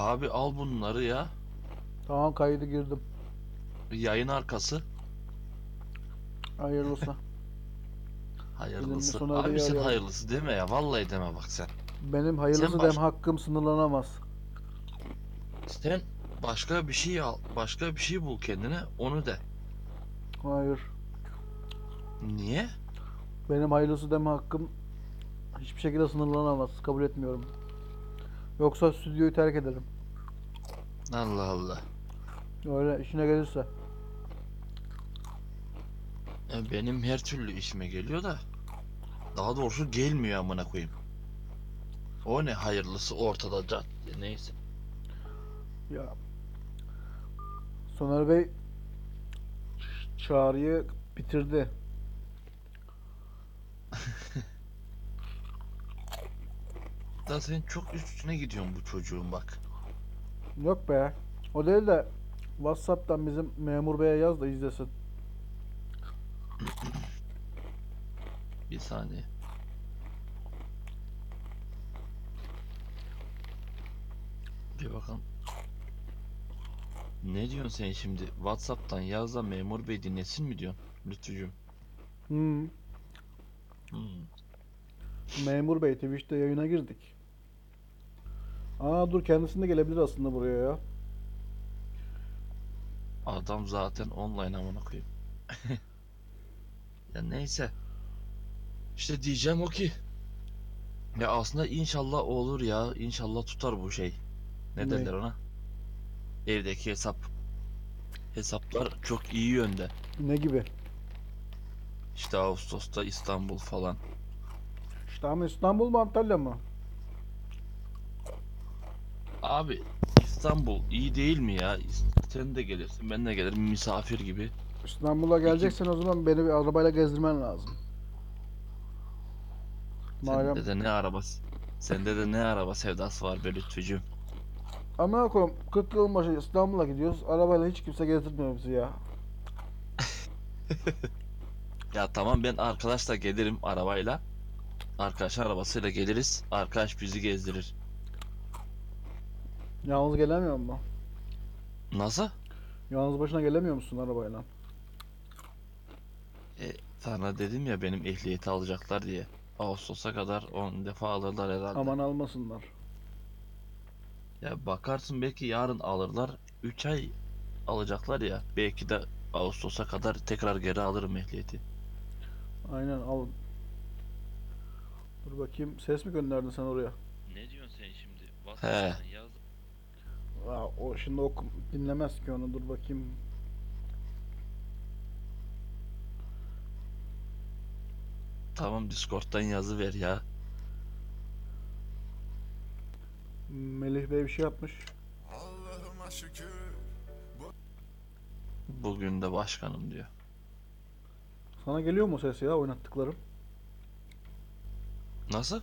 Abi al bunları ya. Tamam, kaydı girdim. Yayın arkası. Hayırlısı. Hayırlısı. Abi sen hayırlısı deme ya. Vallahi deme bak sen. Benim hayırlısı dem hakkım sınırlanamaz. Sen başka bir şey al. Başka bir şey bul kendine. Onu de. Hayır. Niye? Benim hayırlısı deme hakkım hiçbir şekilde sınırlanamaz. Kabul etmiyorum. Yoksa stüdyoyu terk ederim. Allah Allah. Öyle işine gelirse. Benim her türlü işime geliyor da. Daha doğrusu gelmiyor amına koyayım. O ne hayırlısı ortada can. Neyse. Ya. Soner Bey çağrıyı bitirdi. Daha senin çok üstüne gidiyorsun bu çocuğun bak. Yok be. O değil de WhatsApp'tan bizim memur beye yaz da izlesin. Bir saniye. Bir bakalım. Ne diyorsun sen şimdi? WhatsApp'tan yaz da memur bey dinlesin mi diyorsun? Lütfücüğüm. Memur bey Twitch'te yayına girdik. Aa dur, kendisinde gelebilir aslında buraya ya. Adam zaten online amına koyayım. Ya neyse. İşte diyeceğim o ki. Ya aslında inşallah olur ya. İnşallah tutar bu şey. Ne derler ona? Evdeki hesap. Hesaplar çok iyi yönde. Ne gibi? İşte Ağustos'ta İstanbul falan. İşte ama İstanbul mu Antalya mı? Abi İstanbul iyi değil mi ya? Sen de gelirsin, ben de gelirim misafir gibi. İstanbul'a geleceksen o zaman beni bir arabayla gezdirmen lazım. Madem... Sende de ne arabası? Sende de ne araba sevdası var be Lütfücüğüm. Ama oğlum 40 yılın başı İstanbul'a gidiyoruz. Arabayla hiç kimse gezdirmiyor bizi ya. Ya tamam, ben arkadaşla gelirim arabayla. Arkadaş arabasıyla geliriz. Arkadaş bizi gezdirir. Yalnız gelemiyor mu? Nasıl? Yalnız başına gelemiyor musun arabayla? Sana dedim ya benim ehliyeti alacaklar diye. Ağustos'a kadar 10 defa alırlar herhalde. Aman almasınlar. Ya bakarsın belki yarın alırlar. 3 ay alacaklar ya. Belki de Ağustos'a kadar tekrar geri alırım ehliyeti. Aynen al. Dur bakayım, ses mi gönderdin sen oraya? Ne diyorsun sen şimdi? WhatsApp'tan yaz. Aa, o şimdi dinlemez ki onu, dur bakayım. Tamam, Discord'dan yazı ver ya. Melih Bey bir şey yapmış. Allah'ıma şükür. Bugün de başkanım diyor. Sana geliyor mu ses ya, oynattıklarım? Nasıl?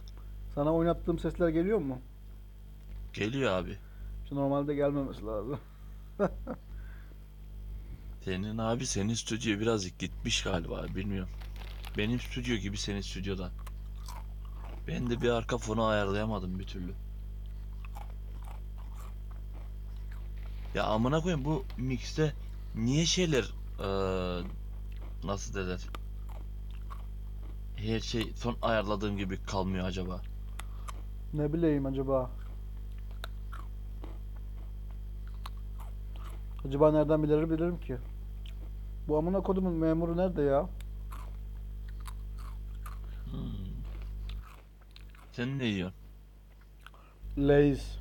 Sana oynattığım sesler geliyor mu? Geliyor abi. Şu normalde gelmemesi lazım. Senin abi, senin stüdyo birazcık gitmiş galiba, bilmiyorum. Benim stüdyo gibi senin stüdyodan. Ben de bir arka fonu ayarlayamadım bir türlü. Ya amına koyayım, bu mixte niye şeyler nasıl derler? Her şey son ayarladığım gibi kalmıyor acaba? Ne bileyim acaba? Acaba nereden bilirim ki? Bu amına kodumun memuru nerede ya? Sen ne yiyorsun? Lays.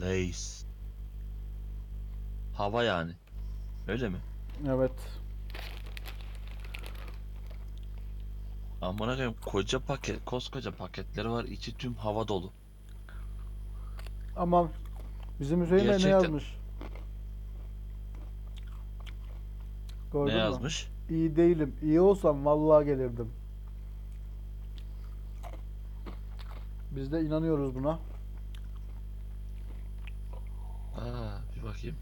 Lays. Hava yani. Öyle mi? Evet. Amına koyayım, koca paket, koskoca paketleri var, içi tüm hava dolu. Aman bizim Hüseyin Bey ne yazmış? Gördün ne yazmış? Mı? İyi değilim. İyi olsam vallahi gelirdim. Biz de inanıyoruz buna. Aa, bir bakayım.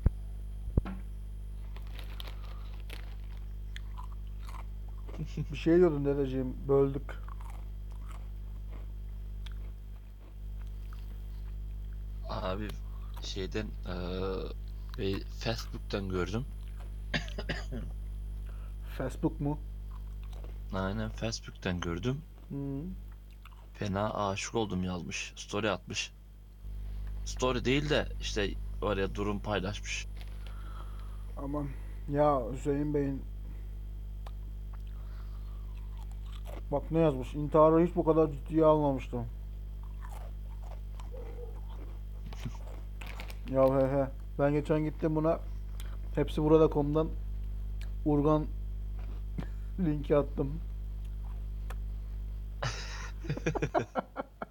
Bir şey diyordun dedeciğim, böldük. abi şeyden Facebook'tan gördüm. Facebook mu? Aynen, Facebook'tan gördüm. Hmm. Fena aşık oldum yazmış. Story atmış. Story değil de işte oraya durum paylaşmış. Aman ya, Hüseyin Bey'in bak ne yazmış. İntiharı hiç bu kadar ciddiye almamıştım. Ya he. Ben geçen gittim buna. Hepsi burada komdan urgan linki attım.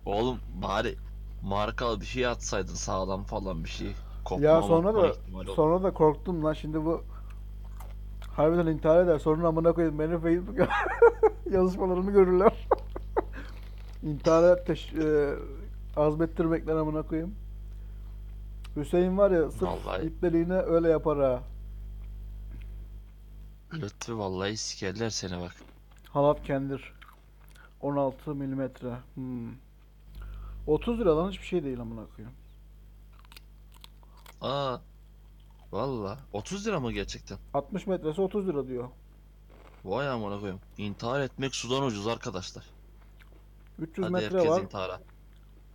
Oğlum bari markalı bir şey atsaydın, sağlam falan bir şey. Kopma ya sonra da korktum lan, şimdi bu harbiden intihar eder. Sonra amına koyayım benim Facebook yazışmalarımı görürler. İntihara azmettirmekten amına koyayım. Hüseyin var ya, sırf vallahi ipliliğine öyle yapar ha. Lütfü vallahi sikerler seni bak. Halat kendir. 16 milimetre. 30 liradan hiçbir şey değil amına koyayım. Aa. Vallahi 30 lira mı gerçekten? 60 metresi 30 lira diyor. Vay amına koyayım. İntihar etmek sudan ucuz arkadaşlar. 300 hadi metre var. İntihara.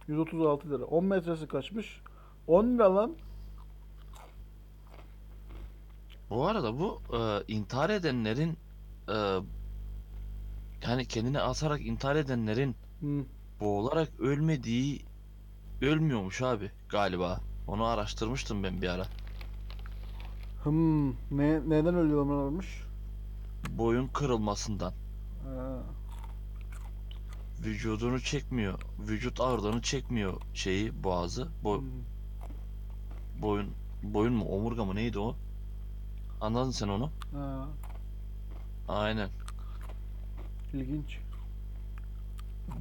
136 lira. 10 metresi kaçmış? 10 lira lan. Bu arada bu intihar edenlerin yani kendini asarak intihar edenlerin boğularak ölmüyormuş abi galiba. Onu araştırmıştım ben bir ara. Neden ölüyorlarmış? Boyun kırılmasından. Ha. Vücudunu çekmiyor. Vücut ağırlığını çekmiyor şeyi, boğazı. Boyun mu, omurga mı, neydi o? Anladın sen onu? Ha. Aynen. İlginç.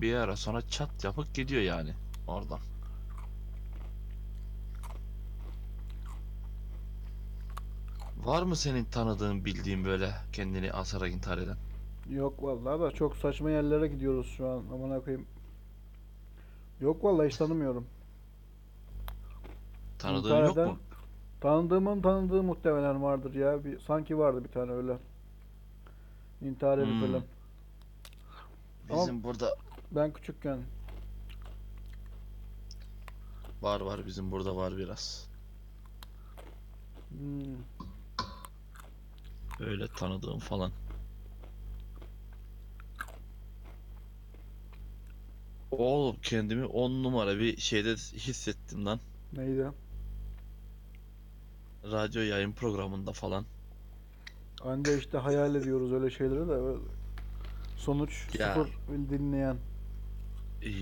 Bir ara sonra çat yapıp gidiyor yani oradan. Var mı senin tanıdığın, bildiğin böyle kendini asarak intihar eden? Yok vallahi da çok saçma yerlere gidiyoruz şu an amına koyayım. Yok vallahi hiç tanımıyorum. Tanıdığın yok mu? Tanıdığımın tanıdığı muhtemelen vardır ya. Sanki vardı bir tane öyle. İntihar edip ölen. Bizim ama burada ben küçükken var bizim burada var biraz. Öyle tanıdığım falan. Oğlum kendimi 10 numara bir şeyde hissettim lan. Neydi? Radyo yayın programında falan. Anca işte hayal ediyoruz öyle şeyleri de. Sonuç ya, sıfır dinleyen.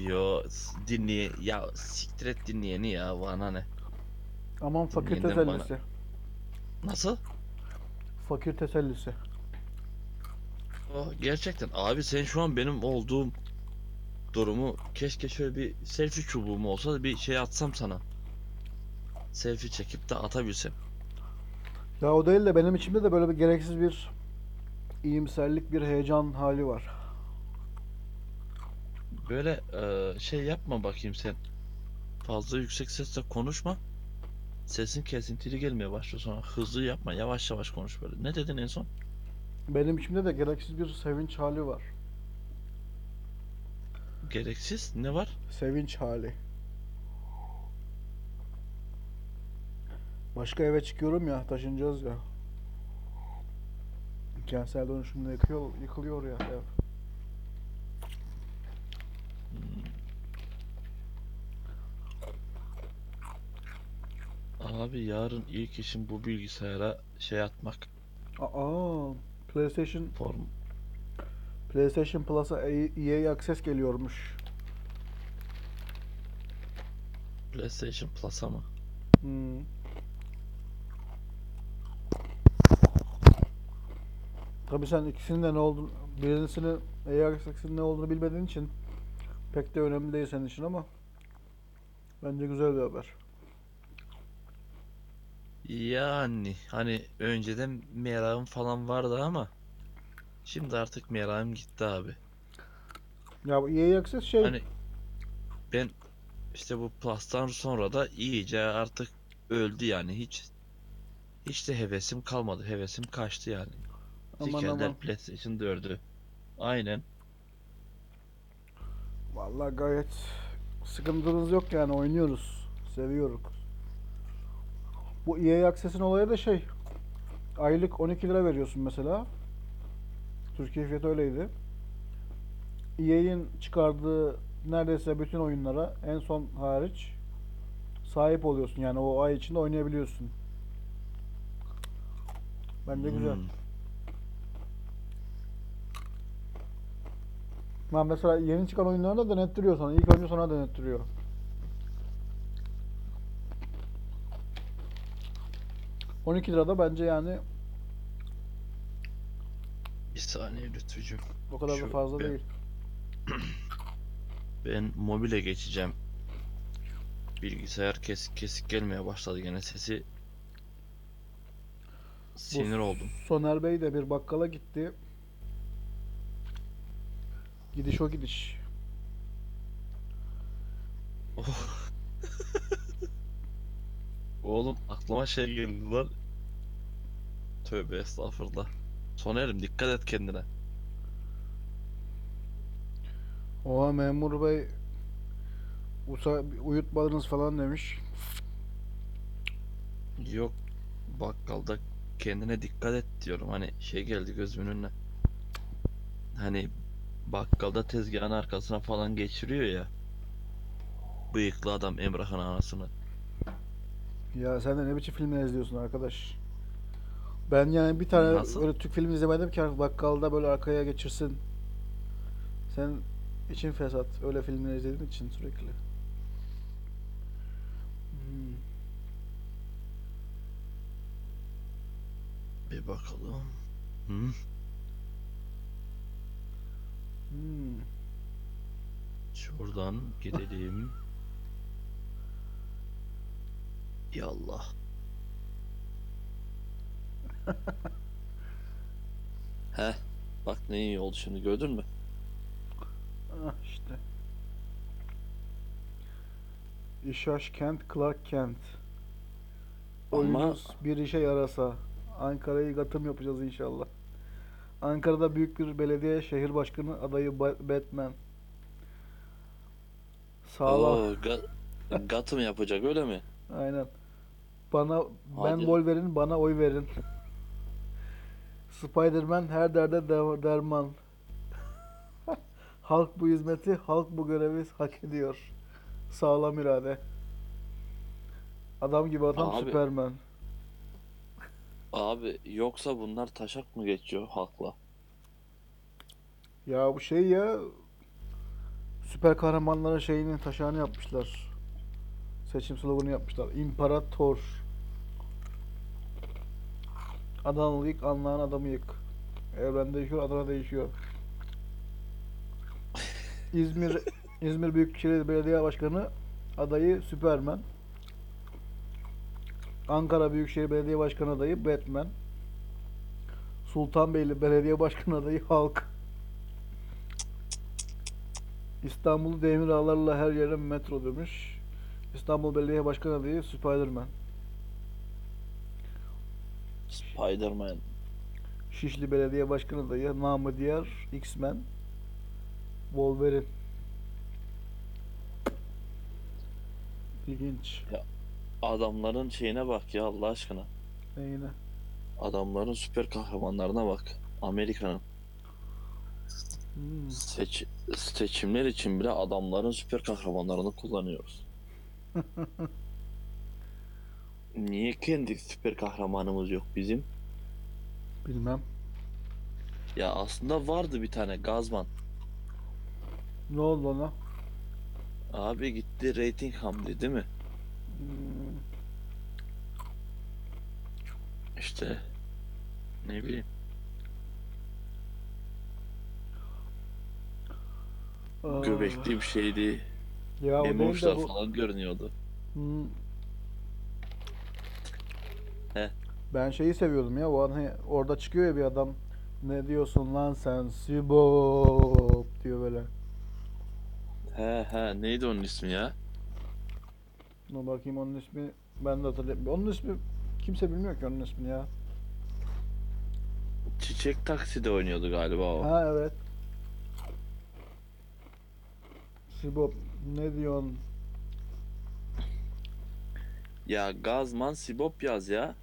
Yo ya siktir et dinleyeni ya, bana ne. Aman fakir tesellisi. Nasıl? Fakir tesellisi. Gerçekten abi, sen şu an benim olduğum durumu, keşke şöyle bir selfie çubuğum olsa da bir şey atsam sana. Selfie çekip de atabilsem. Ya o değil de benim içimde de böyle bir gereksiz bir iyimserlik, bir heyecan hali var. Böyle şey yapma bakayım sen. Fazla yüksek sesle konuşma. Sesin kesintili gelmeye başlıyor sonra. Hızlı yapma, yavaş yavaş konuş böyle. Ne dedin en son? Benim içimde de gereksiz bir sevinç hali var. Gereksiz ne var? Sevinç hali. Başka eve çıkıyorum ya, taşınacağız ya. Kentsel dönüşümde yıkılıyor ya ev. Abi yarın ilk işim bu bilgisayara şey atmak. PlayStation Plus'a EA Access geliyormuş. PlayStation Plus'a mı? Tabii sen ikisinin de ne olduğunu, birincisinin EA Access'in ne olduğunu bilmediğin için pek de önemli değil senin için, ama bence güzel bir haber. Yani hani önceden merakım falan vardı ama şimdi artık merakım gitti abi. Ya bu EA Access şey, hani ben İşte bu Plus'tan sonra da iyice artık öldü yani, hiç de hevesim kalmadı. Hevesim kaçtı yani. Dikenler PlayStation 4'ü. Aynen. Vallahi gayet sıkıntımız yok yani, oynuyoruz. Seviyoruz. Bu EA Access'in olayı da şey, aylık 12 lira veriyorsun mesela. Türkiye fiyatı öyleydi. EA'in çıkardığı neredeyse bütün oyunlara, en son hariç, sahip oluyorsun. Yani o ay içinde oynayabiliyorsun. Bence güzel. Ben mesela yeni çıkan oyunlarını da denettiriyor sana. İlk önce sana denettiriyor. $12 bence yani. Bir saniye lütfücüm. O kadar da fazla değil. Ben mobile geçeceğim. Bilgisayar kesik gelmeye başladı gene sesi. Sinir oldum. Soner Bey de bir bakkala gitti. Gidiş o gidiş. Oh. Oğlum aklıma şey geldi lan. Tövbe estağfurullah. Soner'im dikkat et kendine. Oha memur bey, uyutmadınız falan demiş. Yok, bakkalda kendine dikkat et diyorum, hani şey geldi gözümün önüne. Hani bakkalda tezgahın arkasına falan geçiriyor ya bıyıklı adam Emrah'ın anasını. Ya sen de ne biçim filmler izliyorsun arkadaş? Ben yani bir tane öyle Türk filmi izlemedim ki bakkalda böyle arkaya geçirsin. Sen için fesat. Öyle filmleri izlediğin için sürekli. Bir bakalım. Şuradan gidelim. Yallah. Heh, bak ne iyi oldu şimdi, gördün mü? Ah işte. İşaş Kent, Clark Kent. Oyunuz bir işe yarasa. Ankara'yı gatım yapacağız inşallah. Ankara'da büyük bir belediye şehir başkanı adayı Batman. Sağlam. Gatım yapacak öyle mi? Aynen. Ben Wolverine, bana oy verin. Spider-Man her derde derman. Halk bu hizmeti, halk bu görevi hak ediyor. Sağlam irade. Adam gibi adam abi, Süpermen. Abi yoksa bunlar taşak mı geçiyor halkla? Ya bu şey ya, süper kahramanların şeyini, taşağını yapmışlar. Seçim sloganı yapmışlar. İmparator. Adanalı yık, anlayan adamı yık. Evren değişiyor, Adana değişiyor. İzmir Büyükşehir Belediye Başkanı adayı Süpermen. Ankara Büyükşehir Belediye Başkanı adayı Batman. Sultanbeyli Belediye Başkanı adayı Halk. İstanbul'u demir ağlarla her yere metro demiş. İstanbul Belediye Başkanı adayı Spiderman. Spiderman. Şişli Belediye Başkanı adayı namı diğer X-Men. Wolverine. İlginç. Ya adamların şeyine bak ya Allah aşkına. Neyine? Adamların süper kahramanlarına bak. Amerika'nın. Seçimler için bile adamların süper kahramanlarını kullanıyoruz. Niye kendi süper kahramanımız yok bizim? Bilmem. Ya aslında vardı bir tane Gazman. Ne oldu ona? Abi gitti, rating hamdi değil mi? İşte ne bileyim. Göbekli bir şeydi. Ya emojiler falan görünüyordu. He. Ben şeyi seviyordum ya. Hani orada çıkıyor ya bir adam. Ne diyorsun lan sen? Sibop diyor böyle. He neydi onun ismi ya? Buna bakayım, onun ismi ben de hatırlayamıyorum. Onun ismi kimse bilmiyor ki onun ismini ya. Çiçek Taksi'de oynuyordu galiba o. Ha evet. Sibop ne diyorsun? Ya Gazman Sibop yaz ya.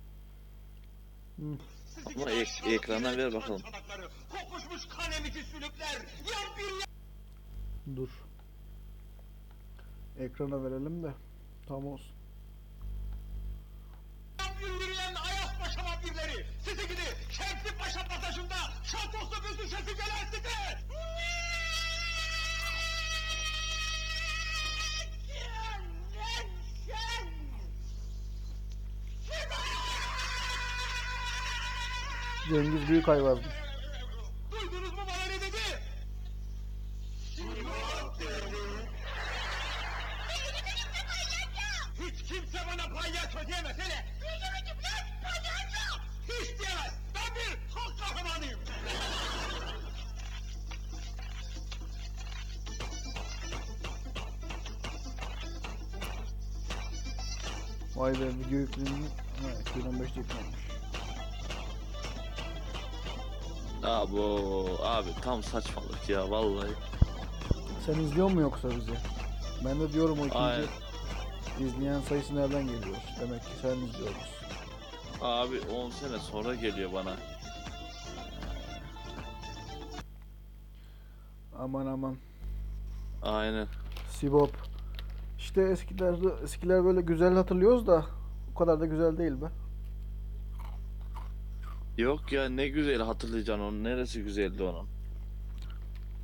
Ama ekrandan ver bakalım. Dur. Ekrana verelim de tam olsun. Cengiz büyük hayvan. Duydunuz mu bana ne dedi? Hiç kimse bana palyaço diyemez hele. Duyduğum lan palyaço. Hiç diyemez. Ben bir halk kahramanıyım. Vay be, video yüklenmiş. Ha, 2015'te yüklenmiş. Abo abi tam saçmalık ya vallahi. Sen izliyor mu yoksa bizi? Ben de diyorum o ikinci. Aynen. İzleyen sayısı nereden geliyor? Demek ki sen izliyoruz. Abi 10 sene sonra geliyor bana. Aman aman. Aynen. Sibop. İşte eskiler böyle güzel hatırlıyoruz da o kadar da güzel değil be. Yok ya, ne güzel hatırlayacaksın onu. Neresi güzeldi onun?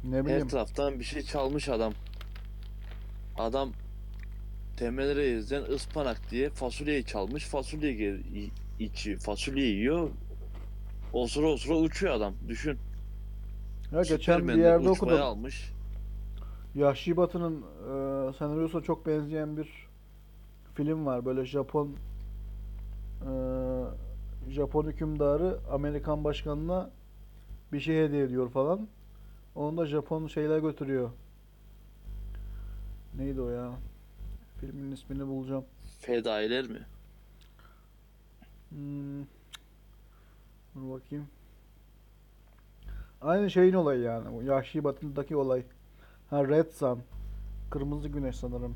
Ne bileyim. Her taraftan bir şey çalmış adam. Adam Temel Reis'den ıspanak diye fasulyeyi çalmış. Fasulye içi, fasulye yiyor. Osura osura uçuyor adam. Düşün. Ya geçen bir yerde okudum. Almış. Yahşi Batı'nın senaryosu çok benzeyen bir film var. Böyle Japon hükümdarı Amerikan başkanına bir şey hediye ediyor falan. Onu da Japon şeyler götürüyor. Neydi o ya? Filmin ismini bulacağım. Fedailer mi? Dur bakayım. Aynı şeyin olayı yani. O Yahşi Batı'daki olay. Ha, Red Sun. Kırmızı Güneş sanırım.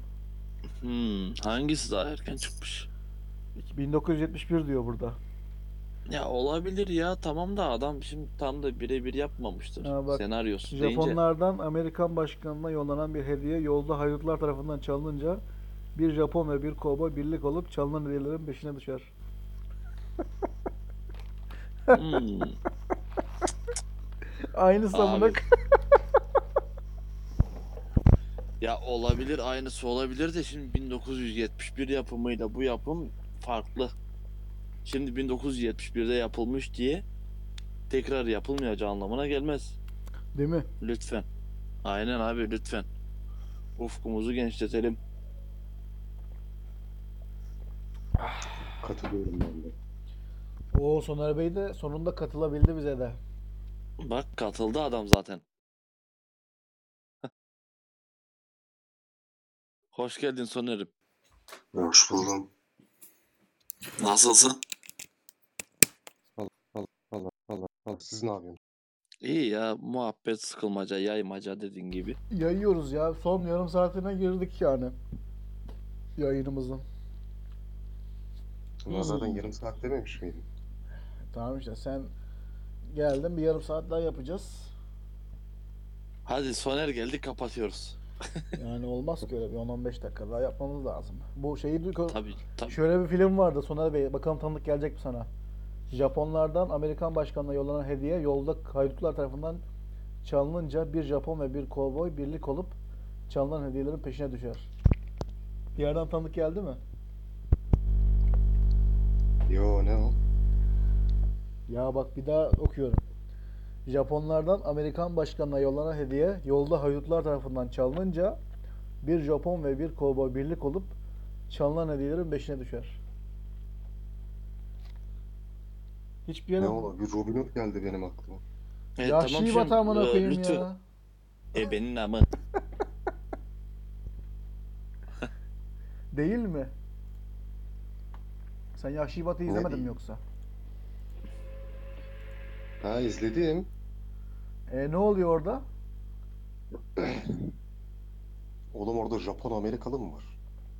Hangisi daha erken çıkmış? 1971 diyor burada. Ya olabilir ya, tamam da adam şimdi tam da birebir yapmamıştır senaryosu deyince. Japonlardan Amerikan başkanına yollanan bir hediye yolda haydutlar tarafından çalınınca bir Japon ve bir kovboy birlik olup çalınan hediyelerin peşine düşer. Aynı samunak. Ya olabilir, aynısı olabilir de şimdi 1971 yapımıyla bu yapım farklı. Şimdi 1971'de yapılmış diye tekrar yapılmayacağı anlamına gelmez. Değil mi? Lütfen. Aynen abi, lütfen. Ufkumuzu genişletelim. Katılıyorum ben de. Oo, Soner Bey de sonunda katılabildi bize de. Bak, katıldı adam zaten. Hoş geldin Soner'im. Hoş buldum. Nasılsın? Allah. Siz ne yapıyorsunuz? İyi ya, muhabbet, sıkılmaca, yaymaca dediğin gibi. Yayıyoruz ya. Son yarım saatine girdik yani. Yayınımızın. Ulan zaten yarım saat dememiş miydin? Tamam işte, sen geldin, bir yarım saat daha yapacağız. Hadi Soner geldi, kapatıyoruz. Yani olmaz ki öyle, bir 10-15 dakika daha yapmamız lazım. Bu şeyi tabii. Şöyle bir film vardı Soner Bey, bakalım tanıdık gelecek mi sana? Japonlardan Amerikan başkanına yollanan hediye yolda haydutlar tarafından çalınınca bir Japon ve bir kovboy birlik olup çalınan hediyelerin peşine düşer. Bir yerden tanıdık geldi mi? Yo, ne o? Ya bak, bir daha okuyorum. Japonlardan Amerikan başkanına yollanan hediye yolda haydutlar tarafından çalınınca bir Japon ve bir kovboy birlik olup çalınan hediyelerin peşine düşer. Hiçbir yere... Ne ola, bir Robin Hood geldi benim aklıma. Yahşi Batı amına koyayım ya. Benim amı. Değil mi? Sen Yahşi Batı'yı izlemedin mi yoksa? Ha, izledim. Ne oluyor orada? Oğlum orada Japon-Amerikalı mı var?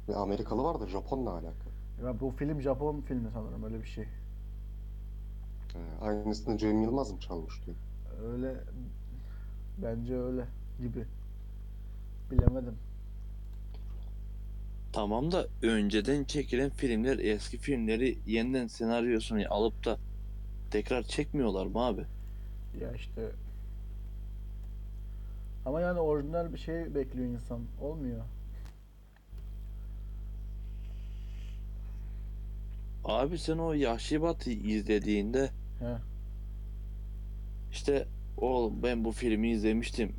Ve Amerikalı var da Japon'la alakalı. Ya bu film Japon filmi sanırım, öyle bir şey. Aynısını Cem Yılmaz mı çalmış diyor? Öyle, bence öyle gibi. Bilemedim. Tamam da önceden çekilen filmler, eski filmleri yeniden senaryosunu alıp da tekrar çekmiyorlar mı abi? Ya işte. Ama yani orijinal bir şey bekliyor insan. Olmuyor. Abi sen o Yahşi Batı'yı izlediğinde işte oğlum ben bu filmi izlemiştim.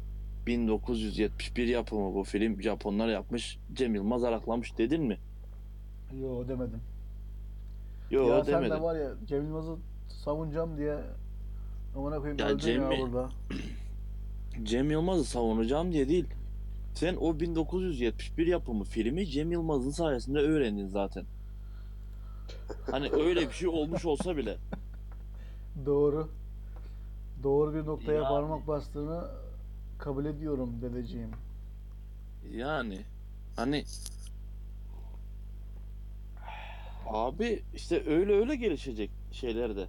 1971 yapımı bu film. Japonlar yapmış. Cem Yılmaz araklamış dedin mi? Yo demedim. Yo ya demedim. Sen de var ya Cem Yılmaz'ı savunacağım diye amına koyayım ya burada. Cem Yılmaz'ı savunacağım diye değil. Sen o 1971 yapımı filmi Cem Yılmaz'ın sayesinde öğrendin zaten. Hani öyle bir şey olmuş olsa bile. Doğru. Doğru bir noktaya yani, parmak bastığını kabul ediyorum dedeciğim. Yani hani abi işte öyle gelişecek şeyler de.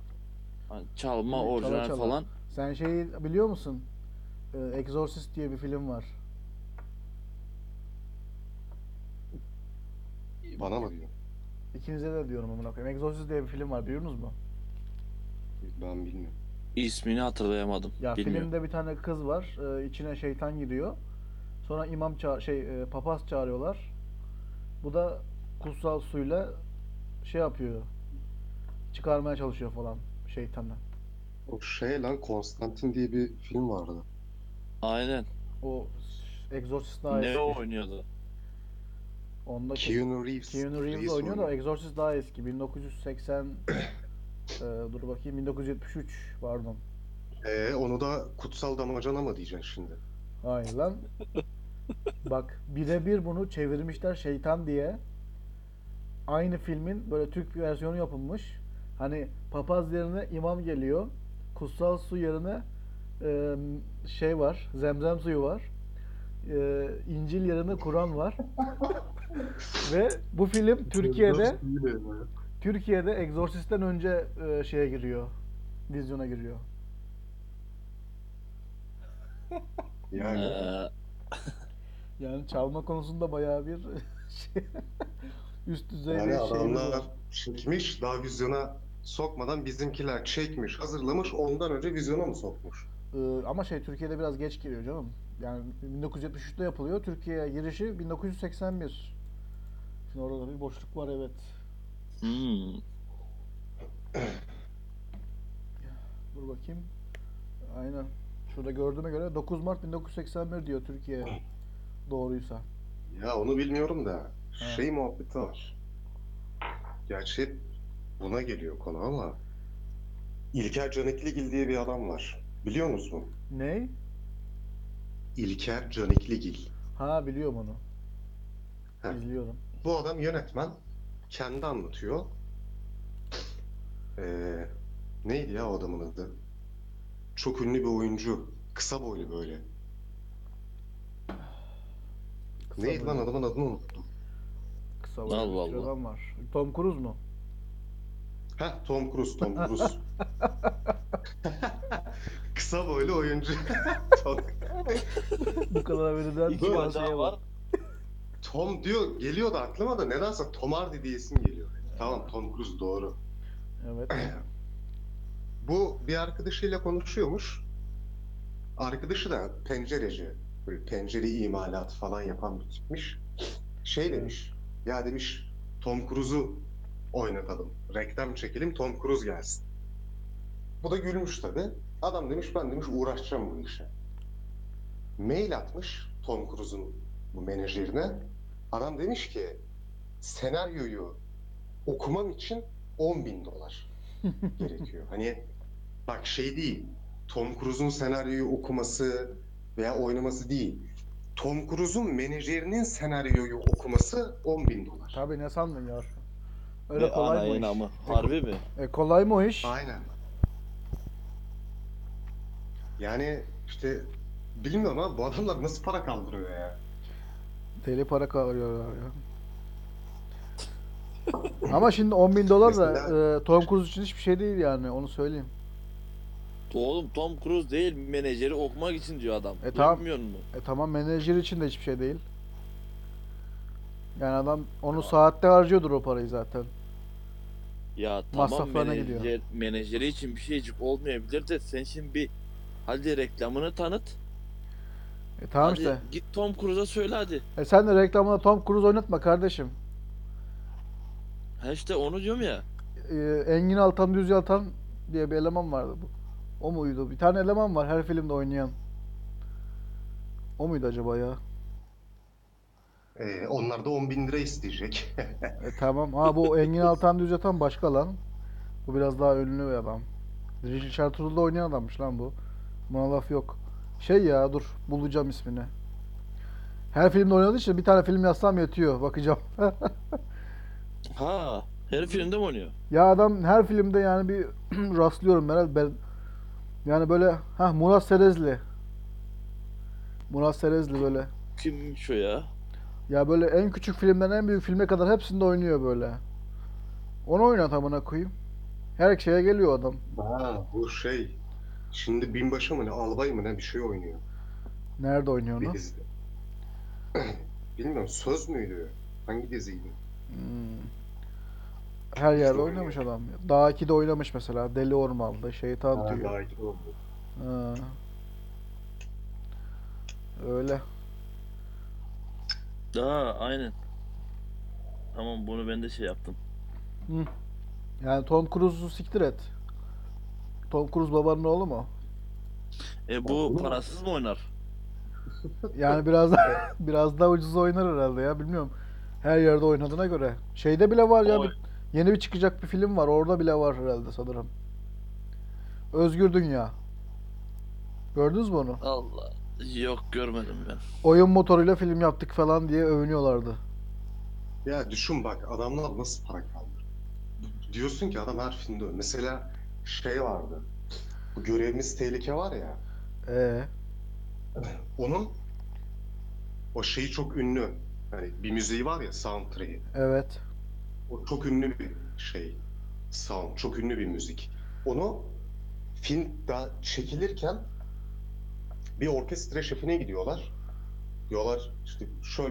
Hani çalma, yani orijinal çala falan. Sen şeyi biliyor musun? Exorcist diye bir film var. Bana mı diyor? İkinize de diyorum amına koyayım. Exorcist diye bir film var, biliyor musunuz mu? Ben bilmiyorum. İsmini hatırlayamadım. Ya bilmiyorum. Filmde bir tane kız var. İçine şeytan giriyor. Sonra papaz çağırıyorlar. Bu da kutsal suyla şey yapıyor. Çıkarmaya çalışıyor falan şeytanla. O şey lan, Konstantin diye bir film vardı. Aynen. O Exorcist'e ait. Ne oynuyordu? Onda Keanu Reeves oynuyor da Exorcist daha eski. 1980 dur bakayım 1973 pardon. Onu da Kutsal Damacana mı diyeceksin şimdi? Hayır lan. Bak birebir bunu çevirmişler şeytan diye. Aynı filmin böyle Türk versiyonu yapılmış. Hani papaz yerine imam geliyor. Kutsal su yerine şey var. Zemzem suyu var. İncil yerine Kur'an var. Ve bu film Türkiye'de Exorcist'ten önce şeye giriyor. Vizyona giriyor. Yani çalma konusunda bayağı bir şey, üst düzey yani bir şey. Adamlar çekmiş, daha vizyona sokmadan bizimkiler çekmiş, hazırlamış, ondan önce vizyona mı sokmuş? Ama Türkiye'de biraz geç giriyor canım. Yani 1973'te yapılıyor. Türkiye'ye girişi 1981. Şimdi orada bir boşluk var, evet. Dur bakayım. Aynen. Şurada gördüğüme göre 9 Mart 1981 diyor Türkiye. Doğruysa. Ya onu bilmiyorum da. Şey muhabbeti var. Gerçi buna geliyor konu ama İlker Canikligil diye bir adam var. Biliyor musun? Ne? İlker Canikligil. Ha, biliyorum onu. İzliyorum. Bu adam yönetmen. Kendi anlatıyor. Neydi ya o adamın adı? Çok ünlü bir oyuncu. Kısa boylu böyle. Neydi lan, adamın adını unuttum. Kısa boylu bir adam var. Tom Cruise mu? Heh, Tom Cruise. Kısa boylu oyuncu. Bu kadar birden iki parçaya var. Tom diyor, geliyor da aklıma da nedense Tom Hardy diye isim geliyor. Evet. Tamam, Tom Cruise doğru. Evet. Bu bir arkadaşıyla konuşuyormuş. Arkadaşı da pencereci. Böyle pencere imalatı falan yapan bir tipmiş. Demiş. Ya demiş, Tom Cruise'u oynatalım. Reklam çekelim, Tom Cruise gelsin. Bu da gülmüş tabii. Adam demiş, ben demiş uğraşacağım bu işe. Mail atmış Tom Cruise'un bu menajerine. Adam demiş ki senaryoyu okumam için $10,000 gerekiyor. Hani bak şey değil, Tom Cruise'un senaryoyu okuması veya oynaması değil. Tom Cruise'un menajerinin senaryoyu okuması $10.000. Tabii ne sandın ya? Öyle kolay mı iş? Harbi mi? Kolay mı o iş? Aynen. Yani işte bilmiyorum ama bu adamlar nasıl para kaldırıyor ya? Deli para kaldırıyorlar ya. Ama şimdi $10.000 da mesela... Tom Cruise için hiçbir şey değil yani, onu söyleyeyim. Oğlum Tom Cruise değil, menajeri okumak için diyor adam. Duymuyor mu? Tamam, menajer için de hiçbir şey değil. Yani adam onu saatte harcıyordur o parayı zaten. Ya tamam, menajeri için bir şeycik olmayabilir de sen şimdi bir hadi reklamını tanıt. Tamam hadi işte. Git Tom Cruise'a söyle hadi. Sen de reklamına Tom Cruise oynatma kardeşim. Ha işte onu diyorum ya. Engin Altan, Düz Yaltan diye bir eleman vardı bu. O muydu? Bir tane eleman var her filmde oynayan. O muydu acaba ya? Onlar da $10.000 isteyecek. Tamam. Ha bu Engin Altan, Düz Yaltan başka lan. Bu biraz daha ünlü bir adam. Richard Turul'da oynayan adammış lan bu. Buna laf yok. Şey ya dur bulacağım ismini. Her filmde oynadığı için bir tane film yazsam yetiyor. Bakacağım. Ha, her filmde mi oynuyor? Ya adam her filmde yani bir rastlıyorum ben. Yani böyle Murat Serezli. Murat Serezli böyle. Kim şu ya? Ya böyle en küçük filmden en büyük filme kadar hepsinde oynuyor böyle. Onu oynat amına koyayım. Her şeye geliyor adam. Ha, bu şey. Şimdi binbaşı mı ne, albay mı ne bir şey oynuyor. Nerede oynuyor onu? Bir dizide. Bilmiyorum, Söz müydü? Hangi diziydi? Her yerde işte oynamış adam. Dağ 2'de oynamış mesela. Deli Orman'da, Şeytan Tüyü. Dağ 2'de oynamış. Öyle. Aa, aynen. Tamam, bunu ben de şey yaptım. Hı. Yani Tom Cruise'u siktir et. Tom Cruise babanın oğlu mu? Bu parasız mı oynar? Yani biraz daha ucuz oynar herhalde ya, bilmiyorum. Her yerde oynadığına göre. Şeyde bile var ya, yeni bir çıkacak bir film var. Orada bile var herhalde sanırım. Özgür Dünya. Gördünüz mü onu? Allah. Yok, görmedim ben. Oyun motoruyla film yaptık falan diye övünüyorlardı. Ya düşün bak, adamlar nasıl para kaldı. Diyorsun ki adam her filmde öyle. Mesela şey vardı. Bu Görevimiz Tehlike var ya. Onun o şeyi çok ünlü. Hani bir müziği var ya, soundtrack'i. Evet. O çok ünlü bir şey. Sound, çok ünlü bir müzik. Onu film daha çekilirken bir orkestra şefine gidiyorlar. Diyorlar işte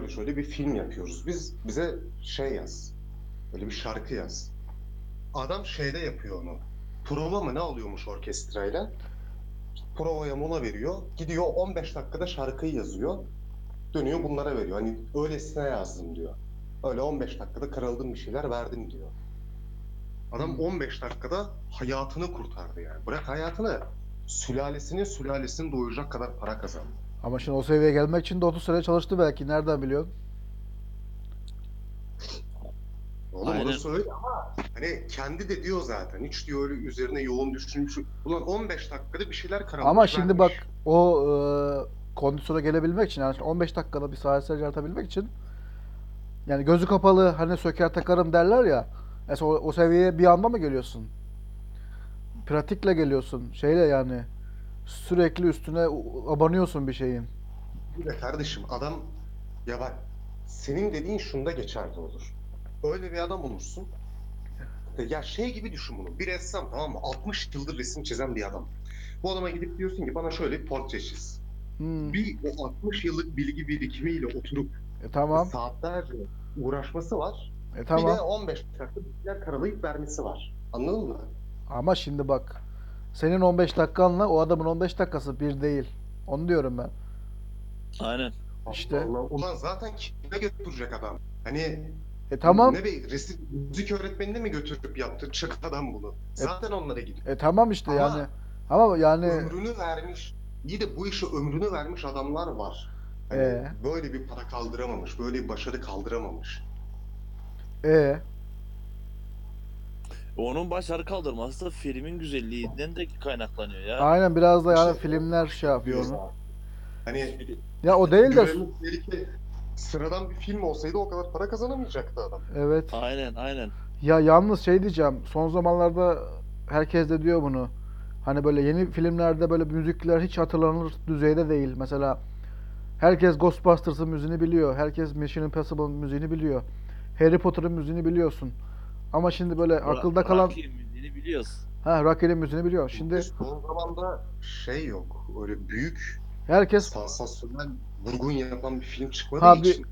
şöyle bir film yapıyoruz. Bize şey yaz. Böyle bir şarkı yaz. Adam şeyde yapıyor onu. Prova mı ne alıyormuş orkestrayla? Provaya mola veriyor. Gidiyor 15 dakikada şarkıyı yazıyor. Dönüyor bunlara veriyor. Hani öylesine yazdım diyor. Öyle 15 dakikada kırıldım bir şeyler verdim diyor. Adam 15 dakikada hayatını kurtardı yani. Bırak hayatını, sülalesini doyuracak kadar para kazandı. Ama şimdi o seviyeye gelmek için de 30 sene çalıştı belki. Nereden biliyorsun? Oğlum aynen. Orası öyle ama hani kendi de diyor zaten. Hiç diyor öyle üzerine yoğun düşünmüş. Ulan 15 dakikada bir şeyler karalamış. Ama şimdi vermiş. Bak o kondisyona gelebilmek için, yani 15 dakikada bir sahnesini yaratabilmek için, yani gözü kapalı hani söker takarım derler ya, mesela o seviyeye bir anda mı geliyorsun? Pratikle geliyorsun, şeyle yani sürekli üstüne abanıyorsun bir şeyin. Ya kardeşim adam, ya bak senin dediğin şunda geçerli olur. Öyle bir adam olursun. Ya şey gibi düşün bunu, bir ressam, tamam mı? 60 yıldır resim çizen bir adam. Bu adama gidip diyorsun ki bana şöyle bir portre çiz. Bir o 60 yıllık bilgi birikimiyle oturup tamam. Saatlerce uğraşması var. Tamam. Bir de 15 dakika bilgiler karalayıp vermesi var. Anladın mı? Ama şimdi bak, senin 15 dakikanla o adamın 15 dakikası bir değil. Onu diyorum ben. Aynen. İşte. Allah. Ulan zaten kime götürecek adam? Hani tamam. Ne be, resim müzik öğretmenine mi götürüp yaptıracak adam bunu? Zaten onlara gidiyor. Tamam işte ama, yani. Ama yani. Ömrünü vermiş. İyi de bu işe ömrünü vermiş adamlar var. Hani böyle bir para kaldıramamış, böyle bir başarı kaldıramamış. Onun başarı kaldırması da filmin güzelliğinden de kaynaklanıyor ya. Aynen, biraz da yani işte, filmler şey yapıyor onu. Hani ya o değil de sıradan bir film olsaydı o kadar para kazanamayacaktı adam. Evet. Aynen, aynen. Ya yalnız şey diyeceğim, son zamanlarda herkes de diyor bunu. Hani böyle yeni filmlerde böyle müzikler hiç hatırlanır düzeyde değil. Mesela herkes Ghostbusters'ın müziğini biliyor. Herkes Mission Impossible'ın müziğini biliyor. Harry Potter'ın müziğini biliyorsun. Ama şimdi böyle akılda kalan... Rocky'nin müziğini biliyorsun. Ha, Rocky'nin müziğini biliyor. Şimdi... Son zamanda şey yok. Öyle büyük, herkes... sansasyonel, vurgun yapan bir film çıkmadığı için.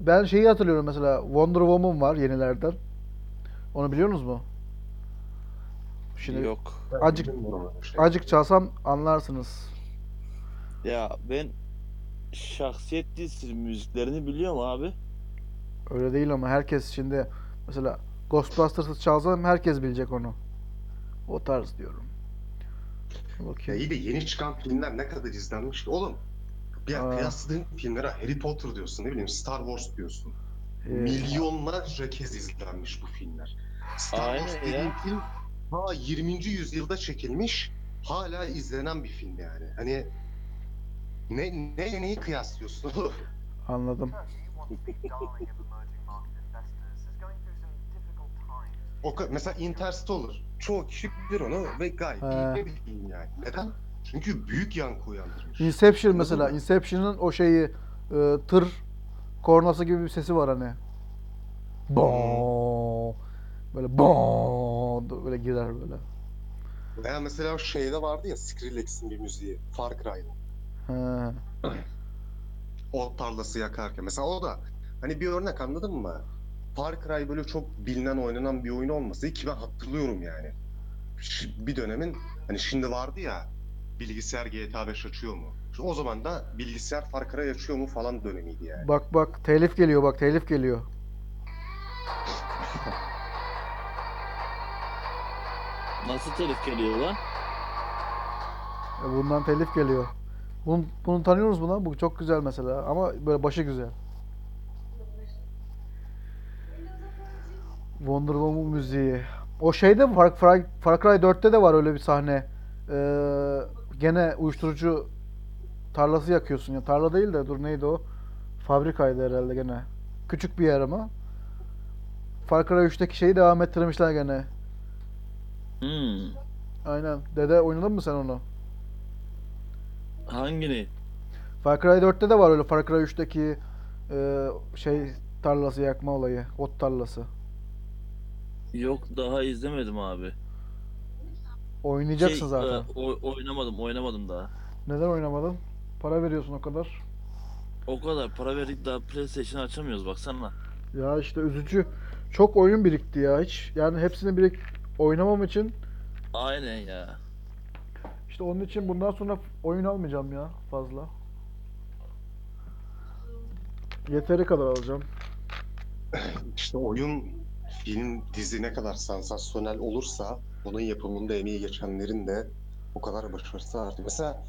Ben şeyi hatırlıyorum mesela. Wonder Woman var yenilerden. Onu biliyorsunuz mu? Şimdi yok. Azıcık çalsam anlarsınız. Ya ben şahsiyet dizisi müziklerini biliyorum abi. Öyle değil ama herkes şimdi mesela Ghostbusters'ı çalsam herkes bilecek onu. O tarz diyorum. Bakayım. İyi de yeni çıkan filmler ne kadar izlenmiş oğlum. Bir kıyasladığın filmlere Harry Potter diyorsun, ne bileyim Star Wars diyorsun. Milyonlarca kez izlenmiş bu filmler. Star Wars dediğin film 20. yüzyılda çekilmiş, hala izlenen bir film yani. Hani neyi kıyaslıyorsun? Anladım. Mesela Interstellar. Çoğu kişi bilir onu ve gayet iyi bir film yani. Neden? Çünkü büyük yankı uyandırmış. Inception mesela. Inception'ın o şeyi tır kornası gibi bir sesi var hani. Boooooo. Böyle boooooo. Böyle girer böyle. Veya mesela şeyde vardı ya Skrillex'in bir müziği. Far Cry'da. He. Ot tarlası yakarken. Mesela o da hani bir örnek, anladın mı? Far Cry böyle çok bilinen, oynanan bir oyun olmasaydı ki ben hatırlıyorum yani. Bir dönemin hani şimdi vardı ya bilgisayar GTA 5 açıyor mu? O zaman da bilgisayar Far Cry açıyor mu falan dönemiydi yani. Bak telif geliyor. Nasıl telif geliyor lan? Bundan telif geliyor. Bunu tanıyoruz mu lan? Bu çok güzel mesela ama böyle başı güzel. Wonder Woman müziği. O şeyde Far Cry 4'te de var öyle bir sahne. Gene uyuşturucu tarlası yakıyorsun ya. Tarla değil de dur neydi o? Fabrikaydı herhalde gene. Küçük bir yer ama. Far Cry 3'teki şeyi devam ettirmişler gene. Aynen. Dede oynadın mı sen onu? Hangini? Far Cry 4'te de var öyle Far Cry 3'teki şey tarlası yakma olayı. Ot tarlası. Yok, daha izlemedim abi. Oynayacaksın zaten. Oynamadım daha. Neden oynamadın? Para veriyorsun o kadar. O kadar para verdik daha PlayStation açamıyoruz baksana. Ya işte üzücü. Çok oyun birikti ya hiç. Yani hepsini oynamam için. Aynen ya. İşte onun için bundan sonra oyun almayacağım ya fazla. Yeteri kadar alacağım. İşte oyun... Film, dizi ne kadar sansasyonel olursa onun yapımında emeği geçenlerin de o kadar başarısı artıyor. Mesela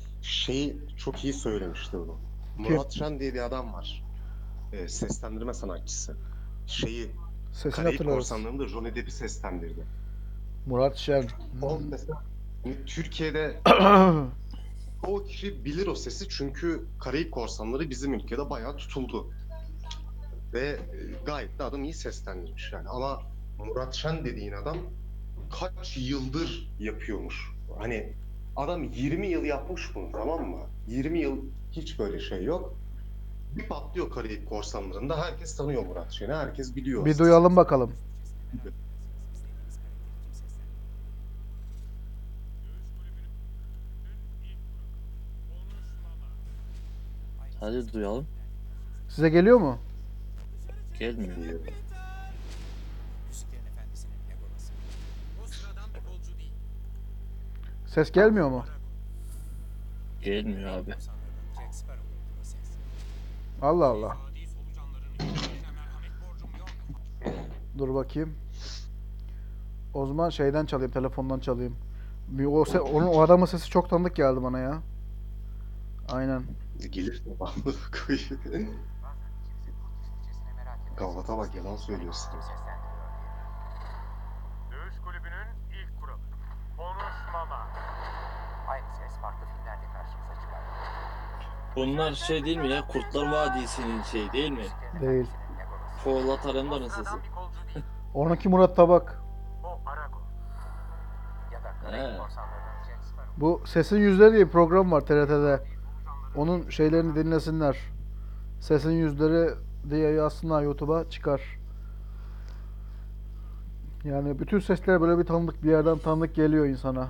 çok iyi söylemişti onu. Murat Şen diye bir adam var. Seslendirme sanatçısı. Karayip Korsanları'nda Johnny Depp'i seslendirdi. Murat Şen. O mesela Türkiye'de o kişi bilir o sesi çünkü Karayip Korsanları bizim ülkede bayağı tutuldu. Ve gayet de adam iyi seslendirmiş yani. Ama Murat Şen dediğin adam kaç yıldır yapıyormuş. Hani adam 20 yıl yapmış bunu, tamam mı? 20 yıl hiç böyle şey yok. Bir patlıyor Karayip Korsanları'nda. Herkes tanıyor Murat Şen'i. Herkes biliyor. Bir duyalım bakalım. Hadi duyalım. Size geliyor mu? Gelmiyor. Ses gelmiyor mu? Gelmiyor abi. Allah Allah. Dur bakayım. O zaman telefondan çalayım. O adamın sesi çok tanıdık geldi bana ya. Aynen. Gelir de bağlı koyuyor. Kavata bak, yalan söylüyorsun. Dövüş kulübünün ilk kuralı. Konuşmama. Aynı ses farklı filmlerde karşımıza çıkar. Bunlar şey değil mi ya? Kurtlar Vadisi'nin şey değil mi? Değil. Polat Alemdar'ın sesi. Onunki Murat Tabak. He. Bu Sesin Yüzleri diye bir program var TRT'de. Onun şeylerini dinlesinler. Sesin Yüzleri diye yazsınlar YouTube'a, çıkar. Yani bütün sesler böyle bir tanıdık, bir yerden tanıdık geliyor insana.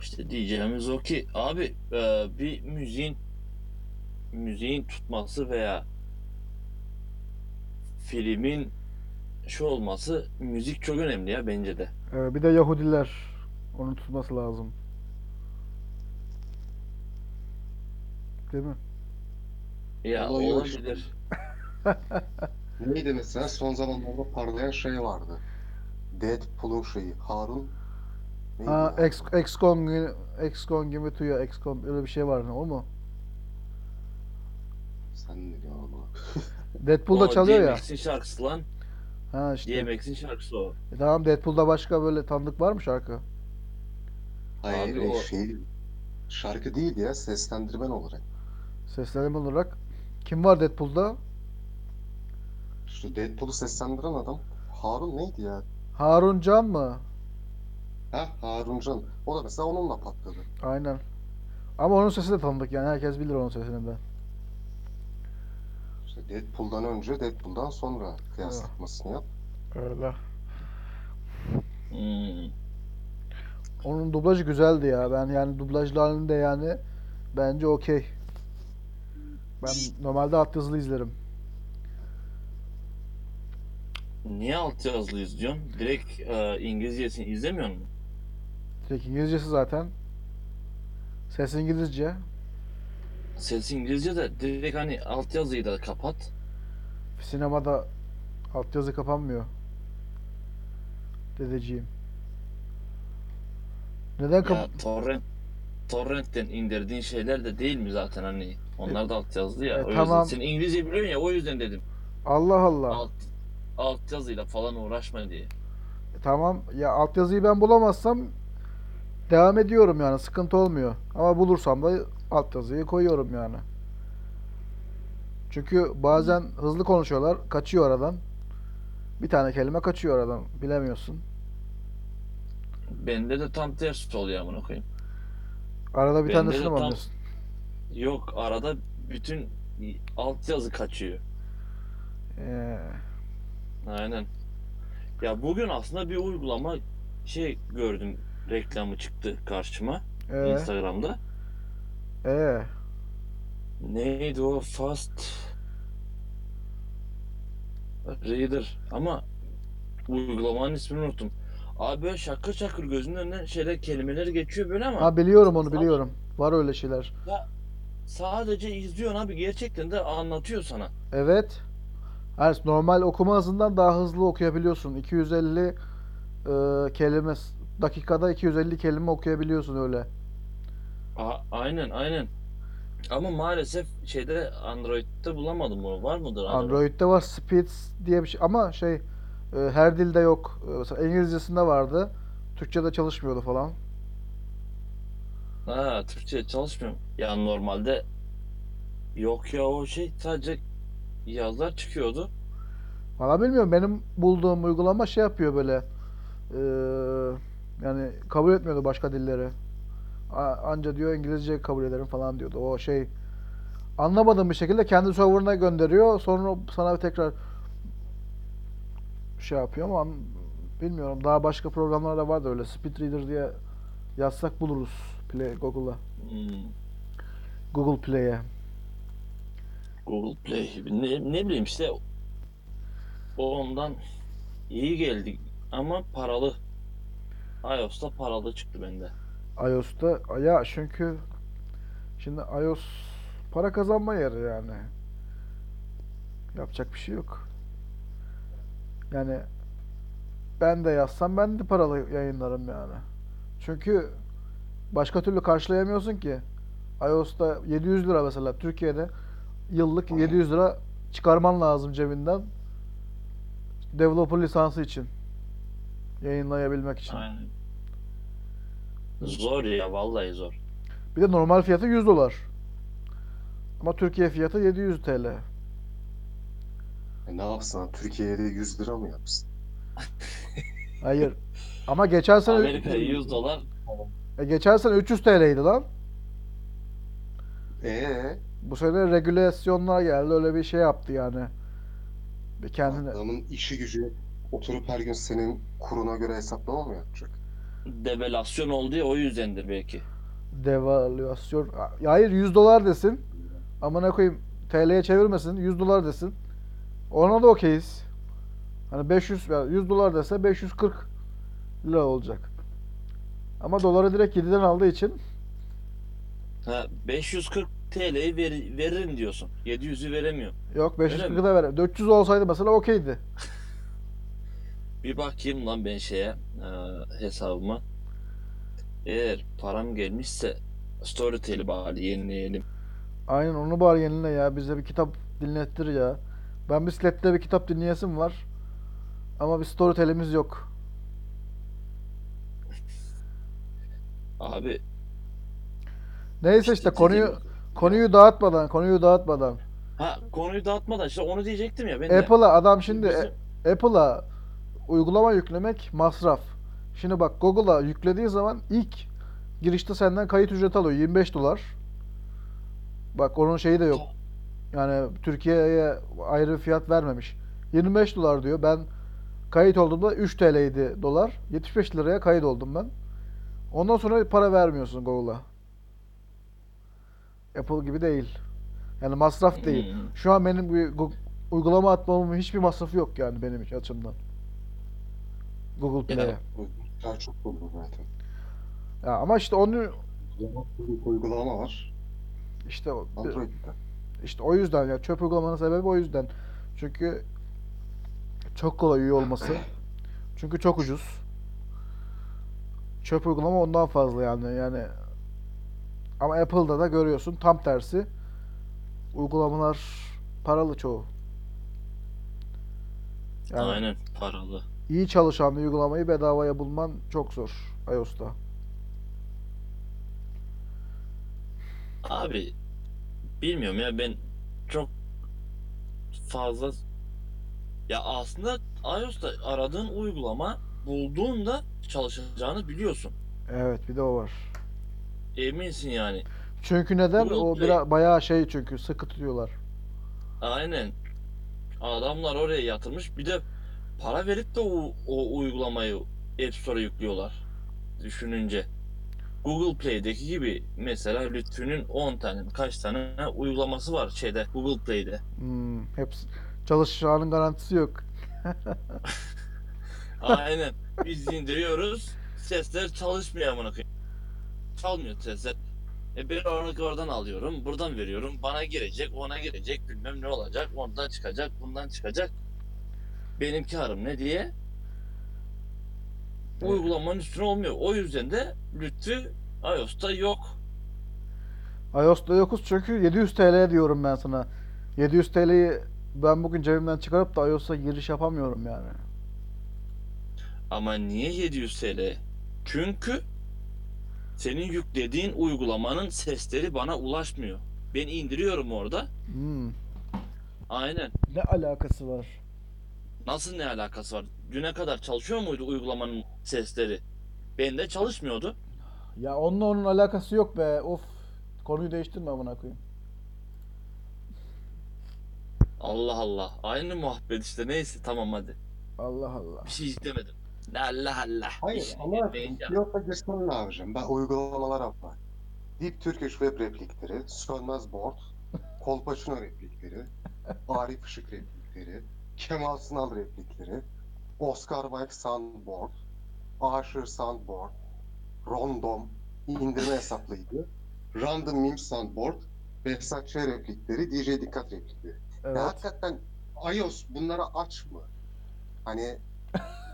İşte diyeceğimiz o ki abi bir müziğin tutması veya filmin şu olması, müzik çok önemli ya bence de. Evet, bir de Yahudiler, onun tutması lazım. Değil mi? Ya olabilir. Neydi mesela son zamanlarda parlayan şey vardı. Deadpool'un şeyi, Harun. Ha, Ex-Con gibi tuya, Ex-Con öyle bir şey var ne o mu? Sen ne diyor oğlum? Deadpool'da çalıyor ya. DMX'in şarkısı lan. Ha işte. DMX'in şarkısı o. Tamam, Deadpool'da başka böyle tanıdık var mı şarkı? Hayır, abi, şey şarkı değil ya, seslendirmen olarak. Seslendirme olarak kim var Deadpool'da? Şu Deadpool'u seslendiren adam Harun neydi ya? Harun Can mı? Ha, Harun Can. O da mesela onunla patladı. Aynen. Ama onun sesi de tanıdık yani, herkes bilir onun sesini de. İşte Deadpool'dan önce, Deadpool'dan sonra kıyaslatmasını yap. Öyle. Onun dublajı güzeldi ya. Ben yani dublajlı halinde yani bence okey. Ben normalde alt yazılı izlerim. Niye alt yazılı izliyorsun? Direkt İngilizcesini izlemiyor musun? Direkt İngilizcesi zaten. Ses İngilizce. Ses İngilizce de direkt hani alt yazıyı da kapat. Sinemada alt yazı kapanmıyor. Dedeciğim. Neden torrentten indirdiğin şeyler de değil mi zaten hani? Onlar da alt yazılı ya. O tamam. Yüzden sen İngilizce biliyorsun ya, o yüzden dedim. Allah Allah. Alt yazıyla falan uğraşma diye. Tamam ya, alt yazıyı ben bulamazsam devam ediyorum yani, sıkıntı olmuyor. Ama bulursam da alt yazıyı koyuyorum yani. Çünkü bazen hızlı konuşuyorlar, kaçıyor aradan. Bir tane kelime kaçıyor aradan, bilemiyorsun. Bende de tam tersi oluyor amına koyayım. Arada bir tanesini mi anlıyorsun? Yok, arada bütün altyazı kaçıyor. Aynen. Ya bugün aslında bir uygulama şey gördüm, reklamı çıktı karşıma Instagram'da. Neydi o? Fast Reader ama uygulamanın ismini unuttum. Abi böyle şakır şakır gözünün önünden şeyler, kelimeler geçiyor böyle ama. Ha biliyorum onu, biliyorum. Var öyle şeyler. Ya sadece izliyorsun abi, gerçekten de anlatıyor sana. Evet. Yani normal okuma hızından daha hızlı okuyabiliyorsun. 250 kelime dakikada 250 kelime okuyabiliyorsun öyle. Aynen. Ama maalesef şeyde, Android'de bulamadım onu. Var mıdır? Android'de var, Spitz diye bir şey ama şey her dilde yok. Mesela İngilizcesinde vardı. Türkçe'de çalışmıyordu falan. Ha, Türkçe'de çalışmıyor. Ya normalde yok ya, o şey sadece yazılar çıkıyordu. Valla bilmiyorum, benim bulduğum uygulama şey yapıyor böyle. Yani kabul etmiyordu başka dilleri. Anca diyor İngilizce kabul ederim falan diyordu. O şey anlamadığım bir şekilde kendi server'ına gönderiyor. Sonra sana tekrar şey yapıyor ama bilmiyorum, daha başka programlar da var da öyle. Speedreader diye yazsak buluruz Google'a. Google Play'e. Google Play ne bileyim işte, o ondan iyi geldi ama paralı. iOS'ta paralı çıktı bende. iOS'ta ya, çünkü şimdi iOS para kazanma yeri yani. Yapacak bir şey yok. Yani ben de yazsam ben de paralı yayınlarım yani. Çünkü başka türlü karşılayamıyorsun ki. iOS'ta 700 lira mesela, Türkiye'de yıllık 700 lira çıkarman lazım cebinden. Developer lisansı için. Yayınlayabilmek için. Aynen. Zor ya, vallahi zor. Bir de normal fiyatı $100. Ama Türkiye fiyatı 700 TL. Ne yapsan? Türkiye'de 100 lira mı yapsın? Hayır. Ama geçen sene Amerika'da $100. Geçen sene 300 TL'ydi lan. Bu sene regülasyonlar geldi, öyle bir şey yaptı yani. Kendine... Adamın işi gücü oturup her gün senin kuruna göre hesaplama mı yapacak? Devalüasyon oldu ya, o yüzdendir belki. Devalüasyon... Hayır, $100 desin. Amına koyayım, TL'ye çevirmesin, $100 desin. Ona da okeyiz. Hani 500, yani $100 dese 540 lira olacak. Ama doları direkt 7'den aldığı için... Ha, 540 TL'yi veririm diyorsun. 700'ü veremiyor. Yok, 540'ı da veremiyor. 400 olsaydı mesela okeydi. Bir bakayım lan ben şeye, hesabıma. Eğer param gelmişse Storytel'i bari yenileyelim. Aynen, onu bari yenile ya. Bize bir kitap dinlettir ya. Ben bisikletle bir kitap dinleyesim var. Ama bir Storytel'imiz yok. Abi. Neyse işte konuyu dağıtmadan. Ha, konuyu dağıtmadan işte onu diyecektim ya. Ben Apple'a adam şimdi Apple'a uygulama yüklemek masraf. Şimdi bak, Google'a yüklediği zaman ilk girişte senden kayıt ücreti alıyor $25. Bak onun şeyi de yok. Yani Türkiye'ye ayrı fiyat vermemiş. $25 diyor. Ben kayıt olduğumda 3 TL'ydi dolar. 75 liraya kayıt oldum ben. Ondan sonra para vermiyorsun Google'a. Apple gibi değil. Yani masraf değil. Şu an benim uygulama atmamın hiçbir masrafı yok yani benim için, açımdan. Google Play'e. Ya çok Google zaten. Ya ama işte onu... Uygulama var. İşte o. Android'den. İşte o yüzden ya, çöp uygulamanın sebebi o yüzden. Çünkü çok kolay üye olması. Çünkü çok ucuz. Çöp uygulama ondan fazla yani. Yani ama Apple'da da görüyorsun tam tersi. Uygulamalar paralı çoğu. Yani aynen, paralı. İyi çalışan bir uygulamayı bedavaya bulman çok zor iOS'ta. Abi bilmiyorum ya, ben çok fazla ya aslında iOS'ta aradığın uygulama bulduğunda çalışacağını biliyorsun. Evet, bir de o var. Eminsin yani. Çünkü neden? O biraz bayağı şey, çünkü sıkı tutuyorlar. Aynen. Adamlar oraya yatırmış. Bir de para verip de o uygulamayı App Store'a yüklüyorlar. Düşününce. Google Play'deki gibi mesela Lütfü'nün 10 tane kaç tane uygulaması var şeyde, Google Play'de. Hepsi çalışacağının garantisi yok. Aynen. Biz indiriyoruz. Sesler çalışmıyor amına koyayım. Çalmıyor sesler. Ben oradan alıyorum, buradan veriyorum. Bana girecek, ona girecek, bilmem ne olacak. Ondan çıkacak, bundan çıkacak. Benim karım ne diye? Evet. Uygulamanın üstüne olmuyor. O yüzden de Lütfü iOS'ta yok. iOS'ta yokuz çünkü 700 TL diyorum ben sana. 700 TL'yi ben bugün cebimden çıkarıp da iOS'a giriş yapamıyorum yani. Ama niye 700 TL? Çünkü senin yüklediğin uygulamanın sesleri bana ulaşmıyor. Ben indiriyorum orada. Aynen. Ne alakası var? Nasıl ne alakası var? Düne kadar çalışıyor muydu uygulamanın sesleri? Bende çalışmıyordu. Ya onunla onun alakası yok be. Of. Konuyu değiştirme amına koyayım. Allah Allah. Aynı muhabbet işte. Neyse, tamam hadi. Allah Allah. Bir şey istemedim. Allah Allah. Hayır ama yoksa geçmenin abicim. Ben uygulamalar yapmak. Deep Turkish Web replikleri, Sönmez Board, Kolpaçino replikleri, Arif Işık replikleri, Kemal Sunal replikleri, Oscar Wilde Soundboard, Aşır Soundboard, Random indirme hesaplıydı, Random Meme Soundboard, Behzat Ç. replikleri, DJ Dikkat replikleri. Evet. Ya hakikaten iOS bunlara aç mı? Hani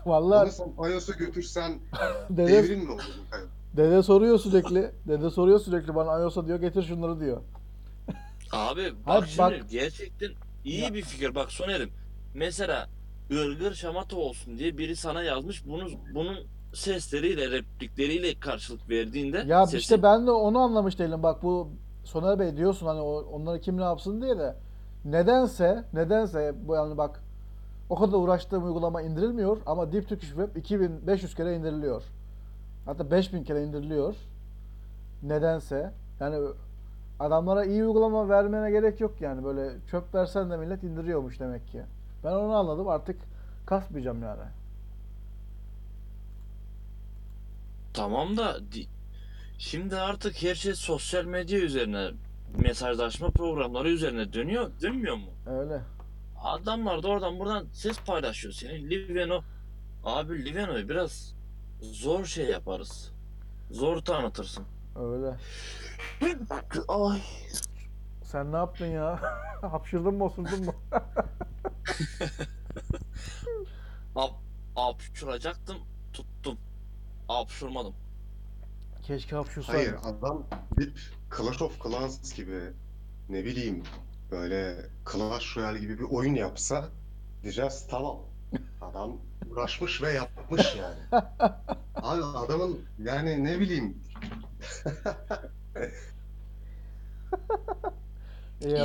vallahi iOS'a götürsen devrim mi olur? Dede soruyor sürekli. Dede soruyor sürekli bana, iOS'a diyor getir şunları diyor. Abi bak, abi, şimdi bak, gerçekten iyi ya. Bir fikir bak Soner'im. Mesela ırgır şamata olsun diye biri sana yazmış. Bunun sesleriyle, replikleriyle karşılık verdiğinde... Ya sesi... işte ben de onu anlamış değilim. Bak bu Soner Bey diyorsun hani onları kim ne yapsın diye de nedense bu yani bak o kadar uğraştığım uygulama indirilmiyor ama Deep Turkish Web 2500 kere indiriliyor. Hatta 5000 kere indiriliyor. Nedense. Yani adamlara iyi uygulama vermene gerek yok yani. Böyle çöp versen de millet indiriyormuş demek ki. Ben onu anladım. Artık kasmayacağım yani. Tamam da şimdi artık her şey sosyal medya üzerine, mesajlaşma programları üzerine dönüyor. Dönmüyor mu? Öyle. Adamlar da oradan buradan ses paylaşıyor senin. Liveno. Abi Liveno'yu biraz zor şey yaparız. Zor tanıtırsın. Öyle. Ay. Sen ne yaptın ya? Hapşırdın mı, osurdun mu? Hapşıracaktım, tuttum. Hapşırmadım. Keşke hapşırsaydım. Hayır, adam bir Clash of Clans gibi, ne bileyim, böyle Clash Royale gibi bir oyun yapsa diyeceğiz tamam. Adam uğraşmış ve yapmış yani. Abi adamın yani ne bileyim.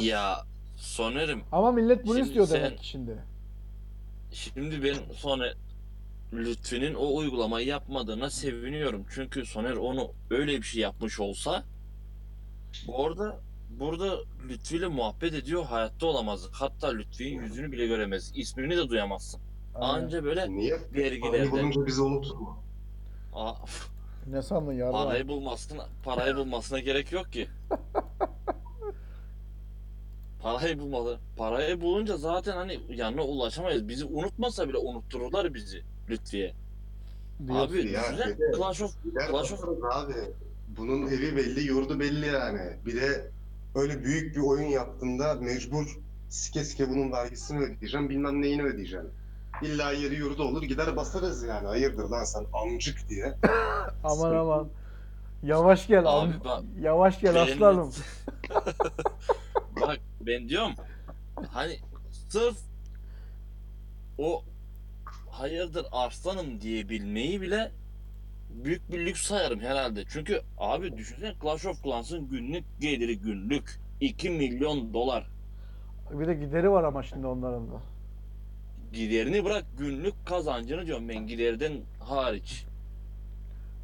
Ya Soner'im. Ama millet bunu istiyor sen, demek şimdi. Şimdi ben Soner Lütfi'nin o uygulamayı yapmadığına seviniyorum. Çünkü Soner onu öyle bir şey yapmış olsa burada Lütfi ile muhabbet ediyor hayatta olamazdık. Hatta Lütfi'nin yüzünü bile göremez. İsmini de duyamazsın. Anca böyle dergilerde. Niye bulunca bizi unutur mu? Ne sandın ya? Parayı bulmasına gerek yok ki. Parayı bulunca zaten hani yanına ulaşamayız. Bizi unutmasa bile unuttururlar bizi Lütfiye. Abi güzel Clash of abi. Bunun evi belli, yurdu belli yani. Bir de öyle büyük bir oyun yaptığında mecbur sike bunun vergisini ödeyeceğim, bilmem neyini ödeyeceğim. İlla yeri yurdu olur, gider basarız yani. Hayırdır lan sen amcık diye. aman. Yavaş gel abi. Yavaş gel aslanım. Bak ben diyorum hani sırf o hayırdır aslanım diyebilmeyi bile büyük bir lüks sayarım herhalde. Çünkü abi düşünsene Clash of Clans'ın günlük geliri günlük $2 milyon. Bir de gideri var ama şimdi onların da. Giderini bırak günlük kazancını diyorum ben giderden hariç.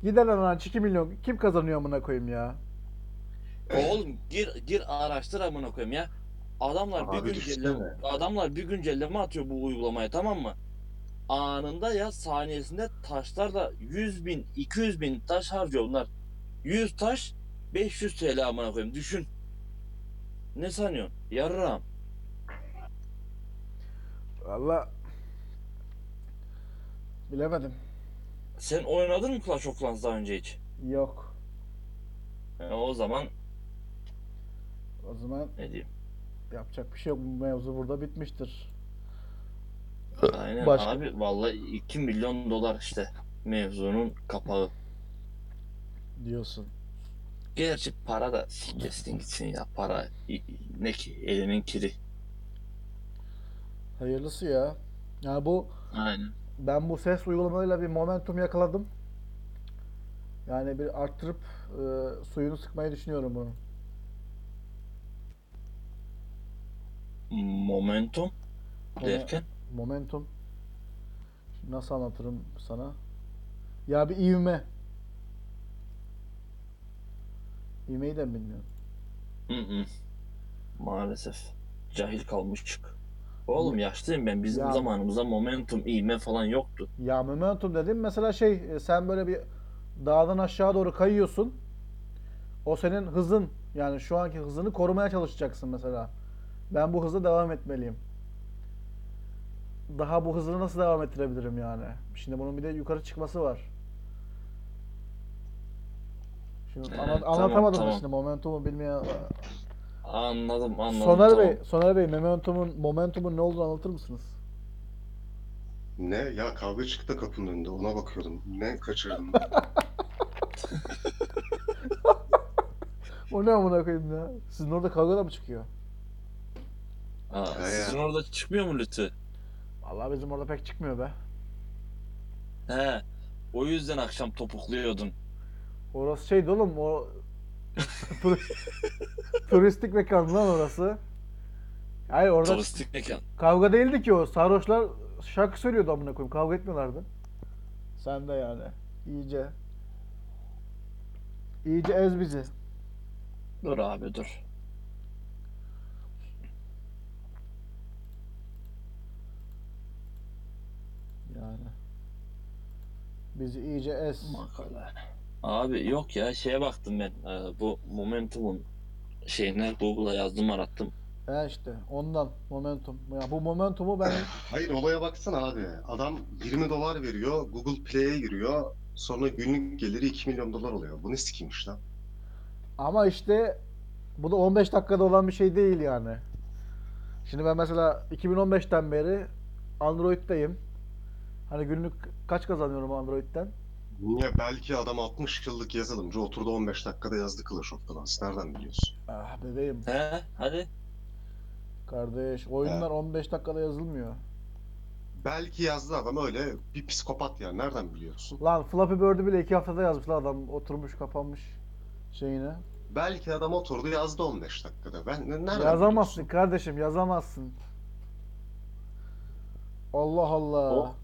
Gider lan 2 milyon kim kazanıyor amına koyayım ya? Oğlum gir araştır amına koyayım ya. Adamlar bir güncelleme atıyor bu uygulamaya tamam mı? Anında ya saniyesinde taşlarla 100.000-200.000 taş harcıyorlar. 100 taş 500 TL amına koyayım düşün. Ne sanıyorsun? Yarram. Valla bilemedim. Sen oynadın mı Clash of Clans daha önce hiç? Yok. O zaman ne diyeyim? Yapacak bir şey yok. Bu mevzu burada bitmiştir. Aynen abi vallahi $2 milyon işte mevzunun kapağı. Diyorsun. Gerçi para da sikestin gitsin ya para ne ki elinin kiri. Hayırlısı ya. Yani bu aynen. Ben bu ses uygulamayla bir momentum yakaladım. Yani bir arttırıp suyunu sıkmayı düşünüyorum bunu. Momentum derken? Momentum. Şimdi nasıl anlatırım sana? Ya bir ivme. İvmeyi de mi bilmiyorum? Maalesef. Cahil kalmıştık. Oğlum yaşlıyım ben. Bizim zamanımızda momentum, ivme falan yoktu. Ya momentum dedim mesela sen böyle bir dağdan aşağı doğru kayıyorsun. O senin hızın yani şu anki hızını korumaya çalışacaksın mesela. Ben bu hızla devam etmeliyim. Daha bu hızını nasıl devam ettirebilirim yani? Şimdi bunun bir de yukarı çıkması var. Şimdi anlatamadım tamam. Şimdi momentumu bilmeyen... Anladım. Soner Bey, momentumun ne olduğunu anlatır mısınız? Ne? Ya kavga çıktı kapının önünde. Ona bakıyordum. Ne kaçırdım? O ne amına koyayım ya? Sizin orada kavga da mı çıkıyor? Sizin orada çıkmıyor mu Lütfü? Vallahi bizim orada pek çıkmıyor be. O yüzden akşam topukluyordun. Orası şeydi oğlum o... Turistik mekan lan orası. Hayır orada... Turistik mekan. Kavga değildi ki o. Sarhoşlar şarkı söylüyordu amına koyayım. Kavga etmiyorlardı. Sen de yani. İyice. İyice ez bizi. Dur abi dur. Yani. Bizi iyice ez. Makala. Abi yok ya şeye baktım ben. Bu Momentum'un şeyine Google'a yazdım arattım. He işte ondan Momentum. Ya bu Momentum'u ben... Hayır olaya baksana abi. Adam $20 veriyor. Google Play'e giriyor. Sonra günlük geliri $2 milyon oluyor. Bu ne sikiymiş lan? Ama işte bu da 15 dakikada olan bir şey değil yani. Şimdi ben mesela 2015'ten beri Android'deyim. Hani günlük kaç kazanıyorum Android'den? Niye? Belki adam 60 yıllık yazılımcı oturdu 15 dakikada yazdı Clash of Clans. Nereden biliyorsun? Ah bebeğim. He hadi. Kardeş oyunlar he. 15 dakikada yazılmıyor. Belki yazdı adam öyle bir psikopat yani nereden biliyorsun? Lan Flappy Bird'ü bile 2 haftada yazmış lan adam oturmuş kapanmış şeyine. Belki adam oturdu yazdı 15 dakikada. Ben nereden yazamazsın biliyorsun? Kardeşim yazamazsın. Allah Allah. O...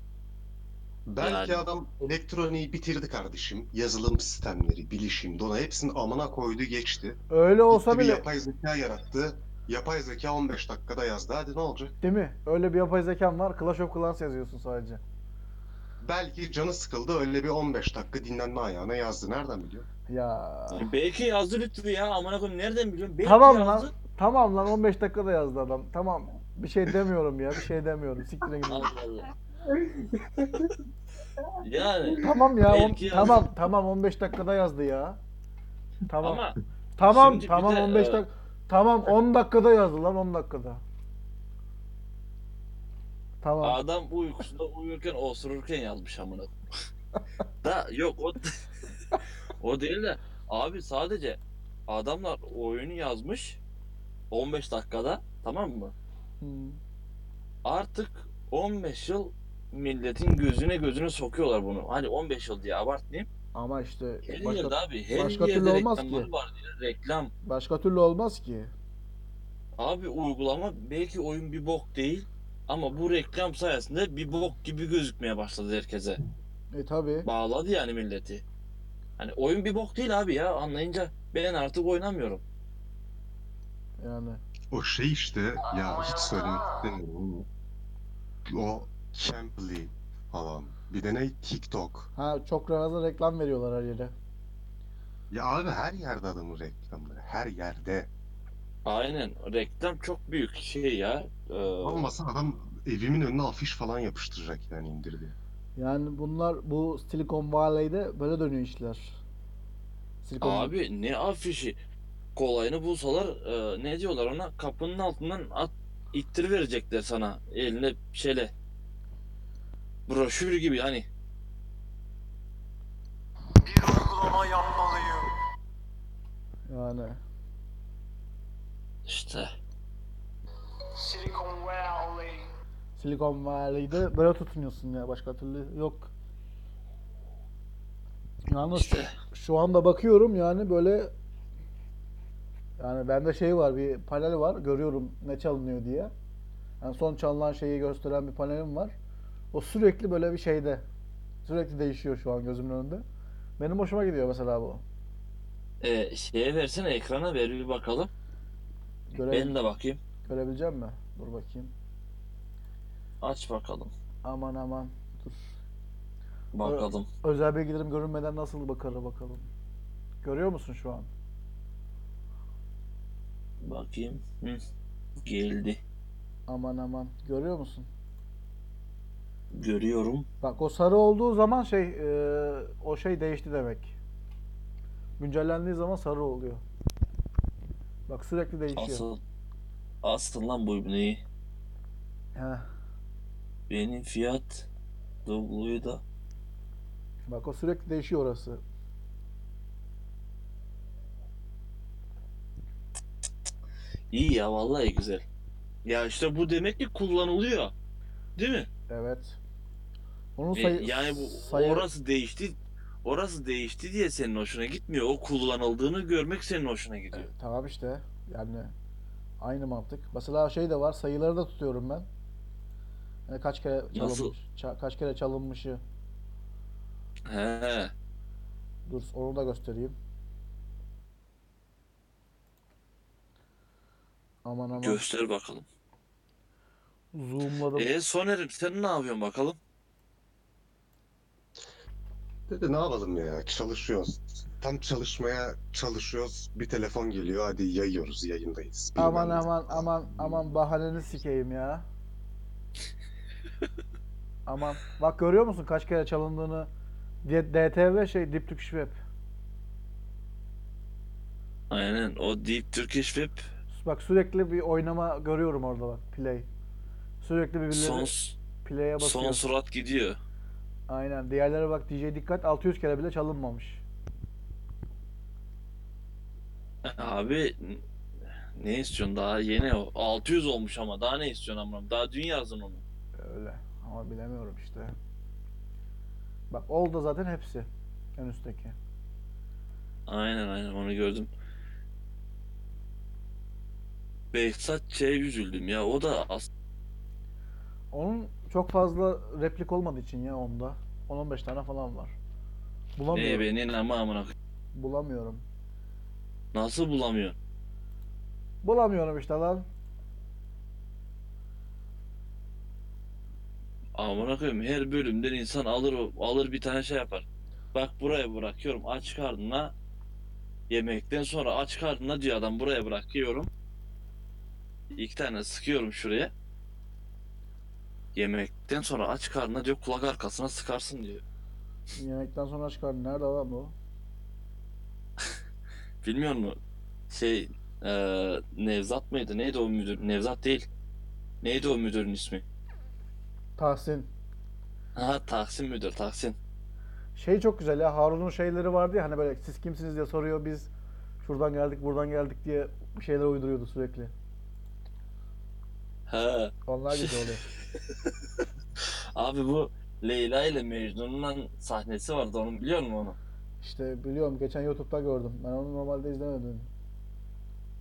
Belki yani. Adam elektroniği bitirdi kardeşim. Yazılım sistemleri, bilişim, dona hepsini amına koydu geçti. Öyle olsa gitti bile... Bir yapay zeka yarattı. Yapay zeka 15 dakikada yazdı. Hadi ne olacak? Değil mi? Öyle bir yapay zekan var. Clash of Clans yazıyorsun sadece. Belki canı sıkıldı. Öyle bir 15 dakika dinlenme ayağına yazdı. Nereden biliyor? Ya. Belki yazdı Lütfü ya. Amına koyayım nereden biliyorum? Belki tamam yazdı. Lan. Tamam lan 15 dakikada yazdı adam. Tamam. Bir şey demiyorum ya. Bir şey demiyorum. Siktirin gidin. Allah Allah. Yani tamam ya tamam 15 dakikada yazdı ya. Tamam. Ama tamam 15 dakika. Tamam 10 dakikada yazdı lan 10 dakikada. Tamam. Adam uykusunda uyurken osururken yazmış amına. Da yok o o değil de abi sadece adamlar oyunu yazmış 15 dakikada tamam mı? Hmm. Artık 15 yıl milletin gözüne sokuyorlar bunu. Hani 15 yıl diye abartmayayım. Ama işte başka türlü olmaz ki. Reklam. Başka türlü olmaz ki. Abi uygulama belki oyun bir bok değil ama bu reklam sayesinde bir bok gibi gözükmeye başladı herkese. Tabii. Bağladı yani milleti. Hani oyun bir bok değil abi ya anlayınca ben artık oynamıyorum. Yani. O şey işte ya hiç söylemek istemiyorum. O Cambly falan. Bir de ne? TikTok. Ha çok fazla reklam veriyorlar her yere. Ya abi her yerde adamın reklamları. Her yerde. Aynen. Reklam çok büyük şey ya. Olmasa adam evimin önüne afiş falan yapıştıracak yani indirdi. Yani bunlar bu Silicon Valley'de böyle dönüyor işler. Abi ne afişi? Kolayını bulsalar ne diyorlar ona? Kapının altından ittiriverecekler sana. Eline şeyle. Broşür gibi hani. Bir uygulama yapmalıyım. Yani. İşte. Silicon Valley. Silicon Valley'de böyle tutunuyorsun ya başka türlü yok. Yalnız işte. Şu anda bakıyorum yani böyle. Yani bende şey var bir panel var görüyorum ne çalınıyor diye. Yani son çalınan şeyi gösteren bir panelim var. O sürekli böyle bir şeyde. Sürekli değişiyor şu an gözümün önünde. Benim hoşuma gidiyor mesela bu. Şeye versene ekrana ver bir bakalım. Ben de bakayım. Görebileceğim mi? Dur bakayım. Aç bakalım. Aman dur. Bakalım. Özel bilgilerim görünmeden nasıl bakar bakalım. Görüyor musun şu an? Bakayım. Hı. Geldi. Aman görüyor musun? Görüyorum. Bak o sarı olduğu zaman o şey değişti demek. Güncellendiği zaman sarı oluyor. Bak sürekli değişiyor. Asıl lan bu ibneyi. Heh. Benim fiyat W'yu da. Bak o sürekli değişiyor orası. İyi ya vallahi güzel. Ya işte bu demek ki kullanılıyor. Değil mi? Evet. Onun yani bu orası değişti diye senin hoşuna gitmiyor. O kullanıldığını görmek senin hoşuna gidiyor. Tamam işte. Yani aynı mantık. Mesela şey de var. Sayıları da tutuyorum ben. Yani kaç kere çalınmış, kaç kere çalınmışı. He. Dur onu da göstereyim. Aman aman. Göster bakalım. Zoomladım. Soner'im sen ne yapıyorsun bakalım? Dedi ne yapalım ya, çalışıyoruz. Tam çalışmaya çalışıyoruz. Bir telefon geliyor, hadi yayıyoruz, yayındayız. Bilmem aman bahaneni sikeyim ya. Aman bak görüyor musun kaç kere çalındığını? DTV Deep Turkish Web. Aynen o Deep Turkish Web. Bak sürekli bir oynama görüyorum orada bak, play. Sürekli birbirleri play'e basıyor. Son surat gidiyor. Aynen diğerlere bak, DJ Dikkat 600 kere bile çalınmamış. Abi ne istiyorsun daha, yeni o 600 olmuş ama daha ne istiyorsun amram, daha dün yazdın onu. Öyle ama bilemiyorum işte. Bak oldu zaten hepsi en üstteki. Aynen onu gördüm. Behzat Ç'ye üzüldüm ya, o da onun çok fazla replik olmadığı için ya onda. 10-15 tane falan var. Bulamıyorum. Bulamıyorum. Nasıl bulamıyorsun? Bulamıyorum işte lan. Amına koyayım, her bölümden insan alır bir tane şey yapar. Bak buraya bırakıyorum aç karnına. Yemekten sonra aç karnına diyor adam, buraya bırakıyorum. 2 tane sıkıyorum şuraya. Yemekten sonra aç karnına diyor, kulak arkasına sıkarsın diyor. Yemekten sonra aç karnına nerede lan bu? Bilmiyor musun? Nevzat mıydı? Neydi o müdür? Nevzat değil. Neydi o müdürün ismi? Tahsin. Ha Tahsin müdür, Tahsin. Şey çok güzel ya, Harun'un şeyleri vardı ya hani böyle siz kimsiniz diye soruyor, biz şuradan geldik buradan geldik diye şeyler uyduruyordu sürekli. Ha. Onlar güzel oluyor. Abi bu Leyla ile Mecnun'un sahnesi vardı, onu biliyor musun onu? İşte biliyorum, geçen YouTube'da gördüm. Ben onu normalde izlemedim.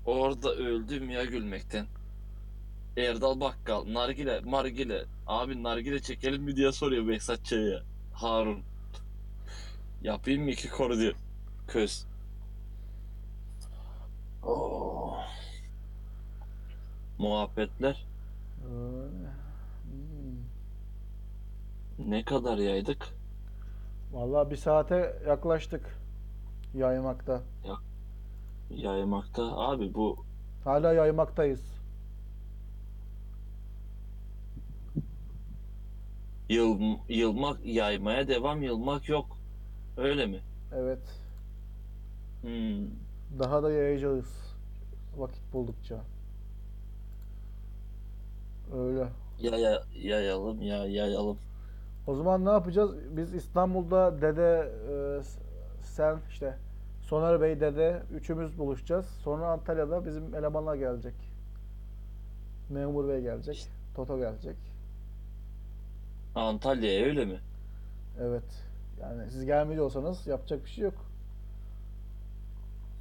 Orada öldüm ya gülmekten. Erdal Bakkal, Nargile, abi nargile çekelim mi diye soruyor Behzat Ç'ye Harun. Yapayım mı 2 koru diyor. Köz. Oh. Muhabbetler. Ne kadar yaydık? Vallahi 1 saate yaklaştık yaymakta. Yaymakta abi bu. Hala yaymaktayız. Yılmak yaymaya devam, yılmak yok. Öyle mi? Evet. Daha da yayacağız vakit buldukça. Öyle. Yayalım. O zaman ne yapacağız? Biz İstanbul'da dede, sen işte Soner Bey, dede üçümüz buluşacağız. Sonra Antalya'da bizim elemanlar gelecek. Memur Bey gelecek. Toto gelecek. Antalya'ya öyle mi? Evet. Yani siz gelmiyorsanız yapacak bir şey yok.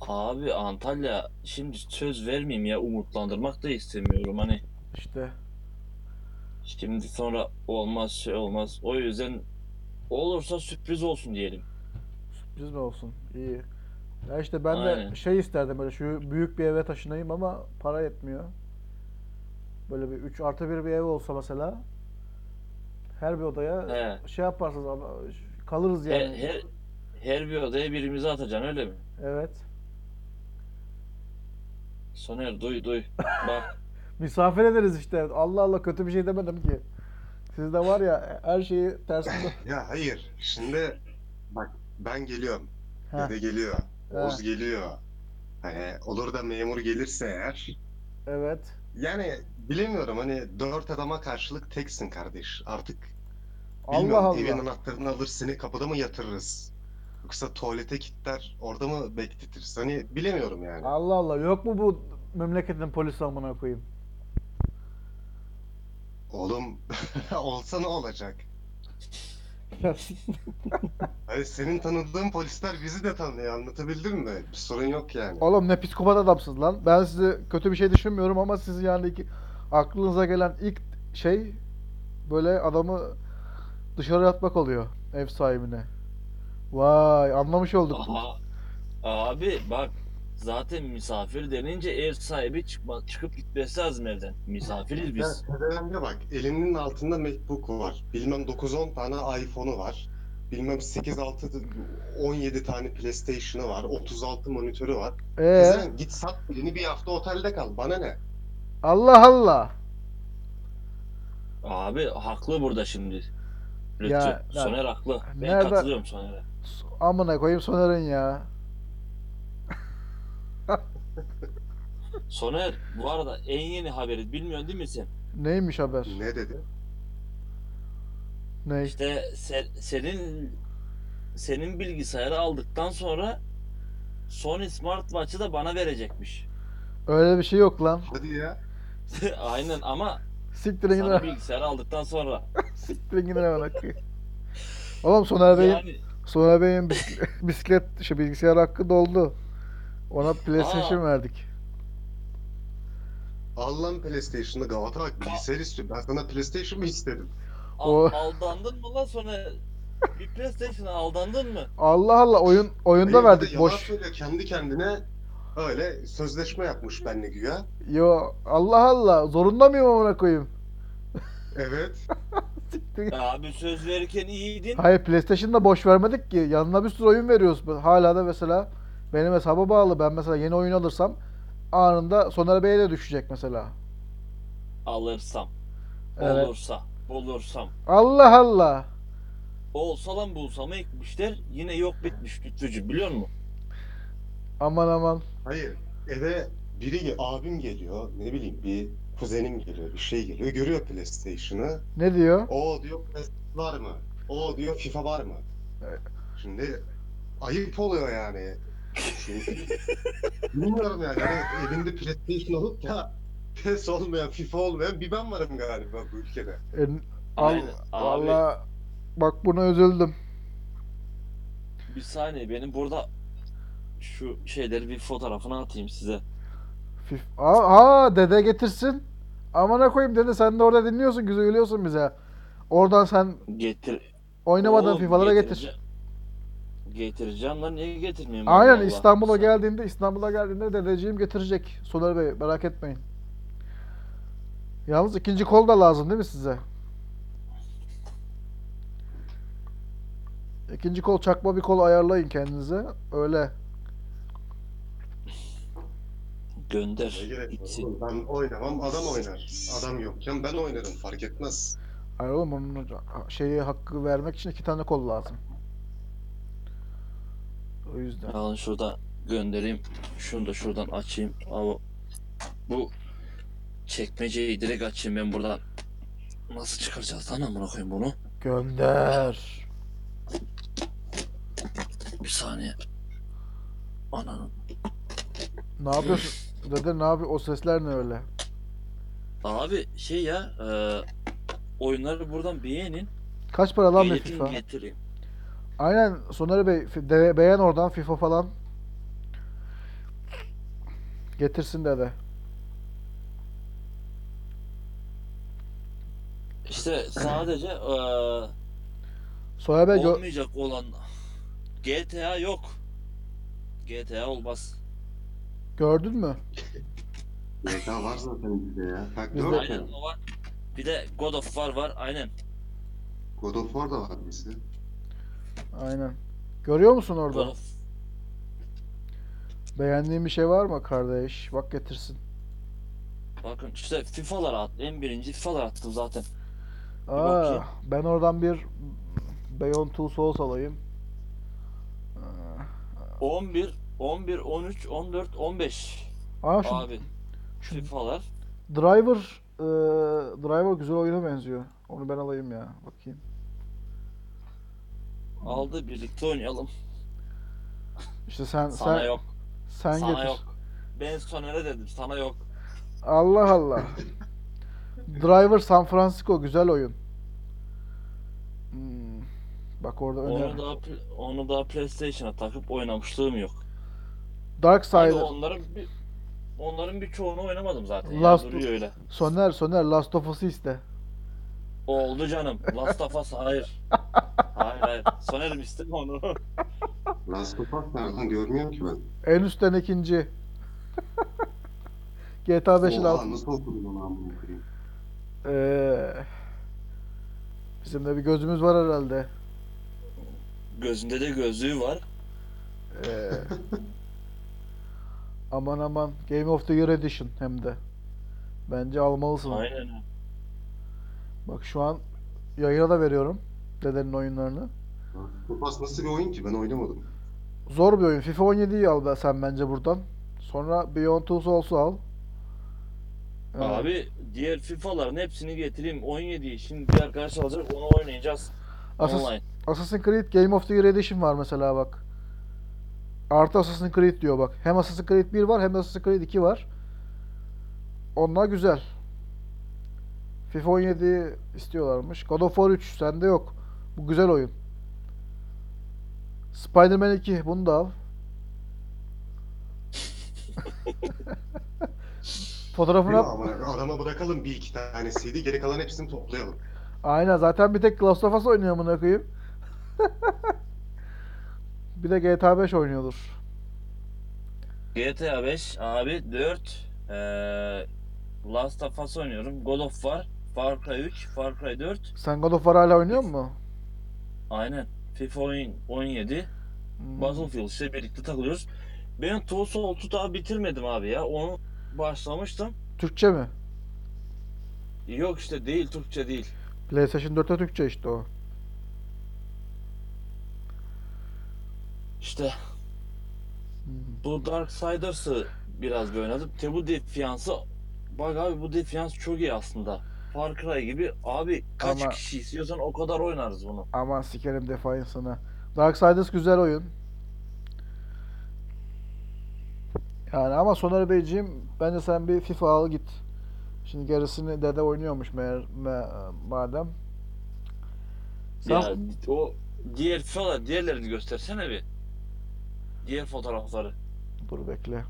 Abi Antalya şimdi söz vermeyeyim ya, umutlandırmak da istemiyorum hani. İşte. Şimdi sonra olmaz. O yüzden olursa sürpriz olsun diyelim. Sürpriz mi olsun? İyi. Ya işte ben aynen de şey isterdim, böyle şu büyük bir eve taşınayım ama para yetmiyor. Böyle bir 3+1 bir ev olsa mesela, her bir odaya şey yaparsınız, kalırız yani. Her bir odaya birimizi atacaksın öyle mi? Evet. Soner duy bak. Misafir ederiz işte. Allah kötü bir şey demedim ki. Sizde var ya her şeyi tersinde. Ya hayır. Şimdi bak ben geliyorum. Dede geliyor. Oğuz geliyor. Hani olur da memur gelirse eğer. Evet. Yani bilemiyorum hani 4 adama karşılık teksin kardeş. Artık bilmiyorum, Allah evin anahtarını alır seni kapıda mı yatırırız? Yoksa tuvalete kilitler orada mı bekletiriz? Hani bilemiyorum yani. Allah yok mu bu memleketin polisi amına koyayım? Oğlum olsa ne olacak? Hayır, senin tanıdığın polisler bizi de tanıyor, anlatabildim mi? Bir sorun yok yani. Oğlum ne psikopat adamsınız lan. Ben size kötü bir şey düşünmüyorum ama siz yani aklınıza gelen ilk şey böyle adamı dışarı atmak oluyor ev sahibine. Vay, anlamış olduk. Aha. Abi bak, zaten misafir denince ev sahibi çıkıp gitmesi lazım evden. Misafiriz biz. Önemli bak, elinin altında MacBook'u var. Bilmem 9-10 tane iPhone'u var. Bilmem 8-6-17 tane PlayStation'ı var. 36 monitörü var. Sen git sat birini, bir hafta otelde kal. Bana ne? Allah Allah. Abi haklı burada şimdi. Ya, Soner haklı. Ben katılıyorum Soner'e. Amına koyayım Soner'in ya. Soner, bu arada en yeni haberi bilmiyorsun değil mi sen? Neymiş haber? Ne dedi? Ne? İşte senin bilgisayarı aldıktan sonra Sony Smartwatch'ı da bana verecekmiş. Öyle bir şey yok lan. Hadi ya. Aynen ama siktirin gidin. Sana bilgisayarı aldıktan sonra. Siktirin gidin hemen hakkı. Oğlum Soner Bey'in yani... Soner Bey'in bilgisayar hakkı doldu. Ona PlayStation verdik. Allah'ın PlayStation'da Galatasaray bilgisayar istiyor. Ben sana PlayStation mı istedim? Aldandın mı lan sonra? Bir PlayStation'a aldandın mı? Allah Allah, oyunda verdik boş. Yalan kendi kendine öyle sözleşme yapmış benimle güya. Yo Allah Allah, zorunda mıyım amına koyayım? Evet. Abi söz verirken iyiydin. Hayır, PlayStation'da boş vermedik ki. Yanına bir sürü oyun veriyoruz. Hala da mesela benim hesaba bağlı. Ben mesela yeni oyun alırsam anında Soner Bey'e de düşecek mesela. Alırsam. Evet. Bulursam. Allah Allah. Olsa lan bulsama ekmişler. Yine yok bitmiş lütfücü, biliyor musun? Aman aman. Hayır. Eve biri abim geliyor. Ne bileyim bir kuzenim geliyor. Bir şey geliyor. Görüyor PlayStation'ı. Ne diyor? O diyor PlayStation var mı? O diyor FIFA var mı? Evet. Şimdi ayıp oluyor yani. Bilmiyorum yani, evinde PlayStation olup da PES olmayan, FIFA olmayan bir ben varım galiba bu ülkede. Valla bak, buna üzüldüm. Bir saniye, benim burada şu şeyleri bir fotoğrafını atayım size. Dede getirsin. Amana koyayım dede, sen de orada dinliyorsun, güzel gülüyorsun bize. Oradan sen getir. Oynamadığın FIFA'lara getir. Getireceğim lan, niye getirmeyeyim? Aynen Allah. İstanbul'a geldiğinde dedeciğim getirecek Soner Bey, merak etmeyin. Yalnız ikinci kol da lazım değil mi size? İkinci kol, çakma bir kol ayarlayın kendinize. Öyle. Gönder. Ben oynamam, adam oynar. Adam yokken ben oynarım, fark etmez. Hayır oğlum, onun hakkı vermek için 2 tane kol lazım. O yüzden. Alın şurada göndereyim. Şunu da şuradan açayım. Abi, bu çekmeceyi direkt açayım ben buradan. Nasıl çıkaracağız lan amına koyayım bunu? Gönder. Bir saniye. Ananı. Ne yapıyorsun? Dede ne yapıyor? O sesler ne öyle? Abi oyunları buradan beğenin. Kaç para lan FIFA? Getireyim. Aynen Soner Bey, beğen oradan FIFA falan. Getirsin dede. İşte sadece Soner Bey olmayacak olan GTA yok. GTA olmaz. Gördün mü? GTA var zaten bizde ya. Aynen yani. O var. Bir de God of War var, aynen. God of War da var bizde. Aynen. Görüyor musun orada? Of. Beğendiğin bir şey var mı kardeş? Bak getirsin. Bakın işte FIFA'lara attım. En birinci FIFA'lara attım zaten. Ben oradan bir Beyond Two Souls alayım. 11, 13, 14, 15. Abi şu FIFA'lar. Driver güzel oyuna benziyor. Onu ben alayım ya. Bakayım. Aldı, birlikte oynayalım. İşte sana yok. Sen sana getir. Yok. Ben Soner'e dedim, sana yok. Allah Allah. Driver San Francisco güzel oyun. Bak orada onu daha PlayStation'a takıp oynamışlığım yok. Darkside'ı onların bir çoğunu oynamadım zaten. Öyle. Soner Last of Us'ı iste. Oldu canım. Last of Us hayır. Soner'im istedim onu. Last of Us nereden görmüyorum ki ben. En üstten ikinci. GTA 5'in altı. Nasıl okudum onu amına koyayım? Bizim de bir gözümüz var herhalde. Gözünde de gözlüğü var. Aman Game of the Year Edition hem de. Bence almalısın. Aynen. Bak şu an yayına da veriyorum dedenin oyunlarını. Topas nasıl bir oyun ki ben oynamadım. Zor bir oyun. FIFA 17'yi al sen bence buradan. Sonra Beyond Two Souls'u al. Abi diğer FIFA'ların hepsini getireyim. 17'yi şimdi bir arkadaş alacak, onu oynayacağız. Assassin's Creed Game of the Year Edition var mesela bak. Artı Assassin's Creed diyor bak. Hem Assassin's Creed 1 var hem de Assassin's Creed 2 var. Onlar güzel. FIFA 17 istiyorlarmış. God of War 3 sende yok. Bu güzel oyun. Spider-Man 2 bunu da al. Fotoğrafını adama bırakalım bir iki tanesiydi. Geri kalan hepsini toplayalım. Aynen zaten bir tek Last of Us oynuyor amına koyayım. Bir de GTA 5 oynuyordur. GTA 5 abi 4 Last of Us oynuyorum. God of War, Far Cry 3, Far Cry 4. Sen God of War hala oynuyor musun? Aynen. FIFA 17. Battlefield işte birlikte takılıyoruz. Ben Two Souls'u daha bitirmedim abi ya. Onu başlamıştım. Türkçe mi? Yok işte değil, Türkçe değil. PlayStation 4'te Türkçe işte o. İşte bu Darksiders'ı biraz böyle oynadım. Bu Defiance'ı bak abi bu Defiance çok iyi aslında. Far Cry gibi abi kaç kişi istiyorsan o kadar oynarız bunu. Aman sikerim Defiance'ına. Darksiders güzel oyun. Yani ama Soner Beyciğim bence sen bir FIFA al git. Şimdi gerisini dede oynuyormuş madem. Sen... Ya o diğerlerini göstersene bir. Diğer fotoğrafları. Dur bekle.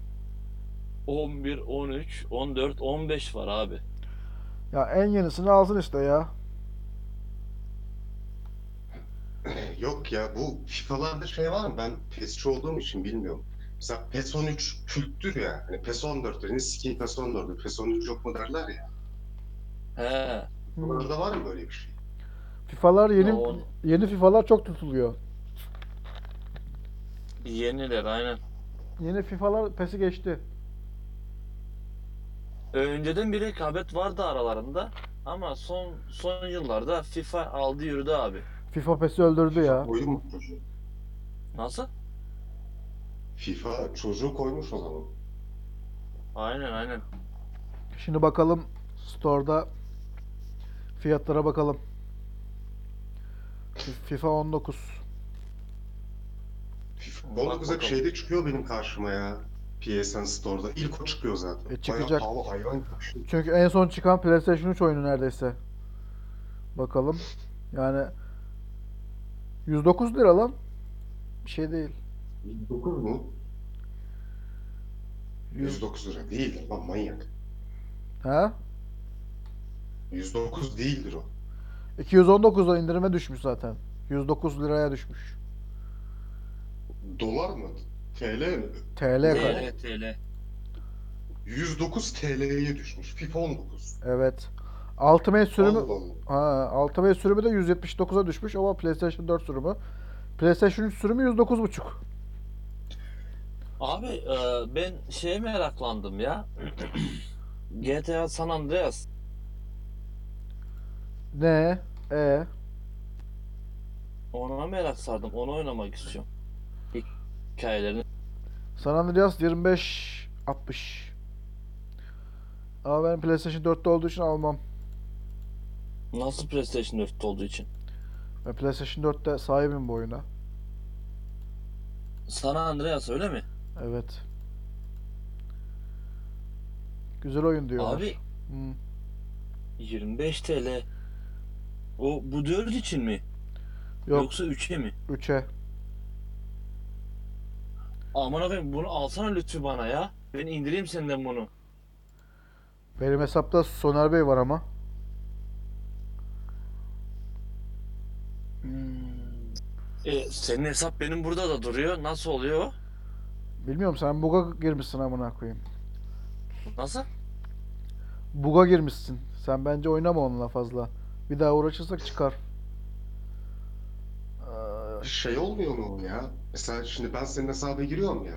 11, 13, 14, 15 var abi. Ya en yenisini alsın işte ya. Yok ya bu FIFA'larda şey var mı? Ben PES'çi olduğum için bilmiyorum. Mesela PES 13 kültür ya. Hani PES 14 dediğiniz skin PES 14'ü. PES 13 yok mu derler ya. He. Bunlarda var mı böyle bir şey? FIFA'lar yeni FIFA'lar çok tutuluyor. Yeniler aynen. Yeni FIFA'lar PES'i geçti. Önceden bir rekabet vardı aralarında ama son yıllarda FIFA aldı yürüdü abi. FIFA PES'i öldürdü ya. Oyun mu çocuğu? Nasıl? FIFA çocuğu koymuş o zaman. Aynen. Şimdi bakalım store'da fiyatlara bakalım. FIFA 19. Bana güzel şeyde çıkıyor benim karşıma ya. PSN Store'da ilk o çıkıyor zaten. Çıkacak. Pahalı, hayvan. Çünkü en son çıkan PlayStation 3 oyunu neredeyse. Bakalım. Yani 109 lira lan. Bir şey değil. 109 mu? 109 lira değildir lan manyak. Ha? 109 değildir o. 219'a indirime düşmüş zaten. 109 liraya düşmüş. Dolar mı? TL mi? TL. 109 TL'ye düşmüş. FIFA 19. Evet. Ultimate sürümü de 179'a düşmüş ama PlayStation 4 sürümü. PlayStation 3 sürümü 109.5. Abi ben şeye meraklandım ya. GTA San Andreas. Ne? Ona merak sardım. Onu oynamak istiyorum. Hikayelerini. San Andreas 25-60. Ama ben PlayStation 4'te olduğu için almam. Nasıl PlayStation 4'te olduğu için? Ben PlayStation 4'te sahibim bu oyuna. San Andreas öyle mi? Evet. Güzel oyun diyorlar. Abi. 25 TL. O bu 4 için mi? Yok. Yoksa 3'e mi? 3'e. Aman abi bunu alsana lütfü bana ya. Ben indireyim senden bunu. Benim hesapta Soner Bey var ama. Senin hesap benim burada da duruyor. Nasıl oluyor? Bilmiyorum, sen bug'a girmişsin amına koyayım. Nasıl? Bug'a girmişsin. Sen bence oynama onunla fazla. Bir daha uğraşırsak çıkar. Şey olmuyor mu ya? Mesela şimdi ben senin hesaba giriyorum ya.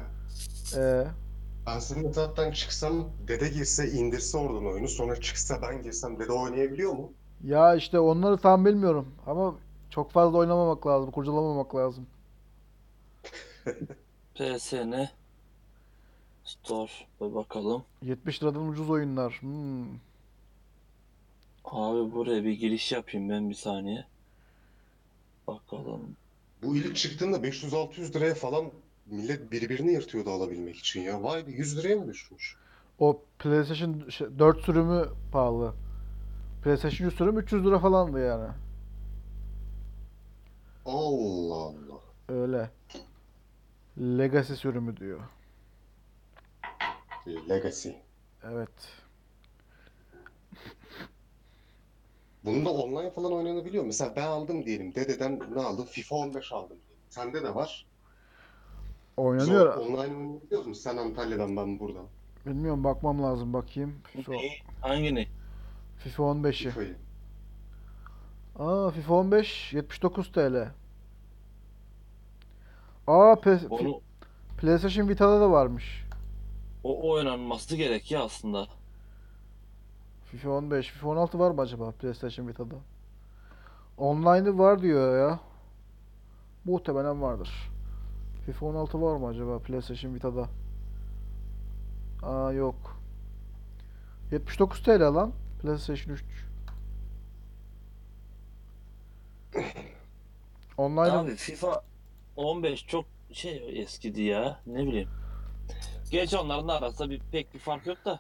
Ben senin hesaptan çıksam, dede girse indirse oradan oyunu, sonra çıksa ben girsem dede oynayabiliyor mu? Ya işte onları tam bilmiyorum ama çok fazla oynamamak lazım, kurcalamamak lazım. PSN Store, bakalım. 70 liradan ucuz oyunlar. Hmm. Abi buraya bir giriş yapayım ben bir saniye. Bakalım. Bu ilk çıktığında 500-600 liraya falan millet birbirini yırtıyordu alabilmek için ya. Vay be, 100 liraya mı düşmüş? O PlayStation 4 sürümü pahalı. PlayStation 100 sürümü 300 lira falandı yani. Allah Allah. Öyle. Legacy sürümü diyor. Legacy. Evet. Bunun da online falan oynanabiliyor. Mesela ben aldım diyelim. Dededen ne aldım? FIFA 15 aldım. Sende de var. Oynanıyor. Zor, online oynanabiliyor musun? Sen Antalya'dan, ben buradan. Bilmiyorum, bakmam lazım, bakayım. FIFA... Hangi ne? FIFA 15'i. FIFA'yı. Aa, FIFA 15 79 TL. Aa, PlayStation Vita'da da varmış. O oynanması gerek ya aslında. FIFA 15, FIFA 16 var mı acaba PlayStation Vita'da? Online'ı var diyor ya. Muhtemelen vardır. FIFA 16 var mı acaba PlayStation Vita'da? Aa, yok. 79 TL lan PlayStation 3. Online abi FIFA 15 çok şey eskidi ya, ne bileyim. Gerçi onların arasında pek bir fark yok da.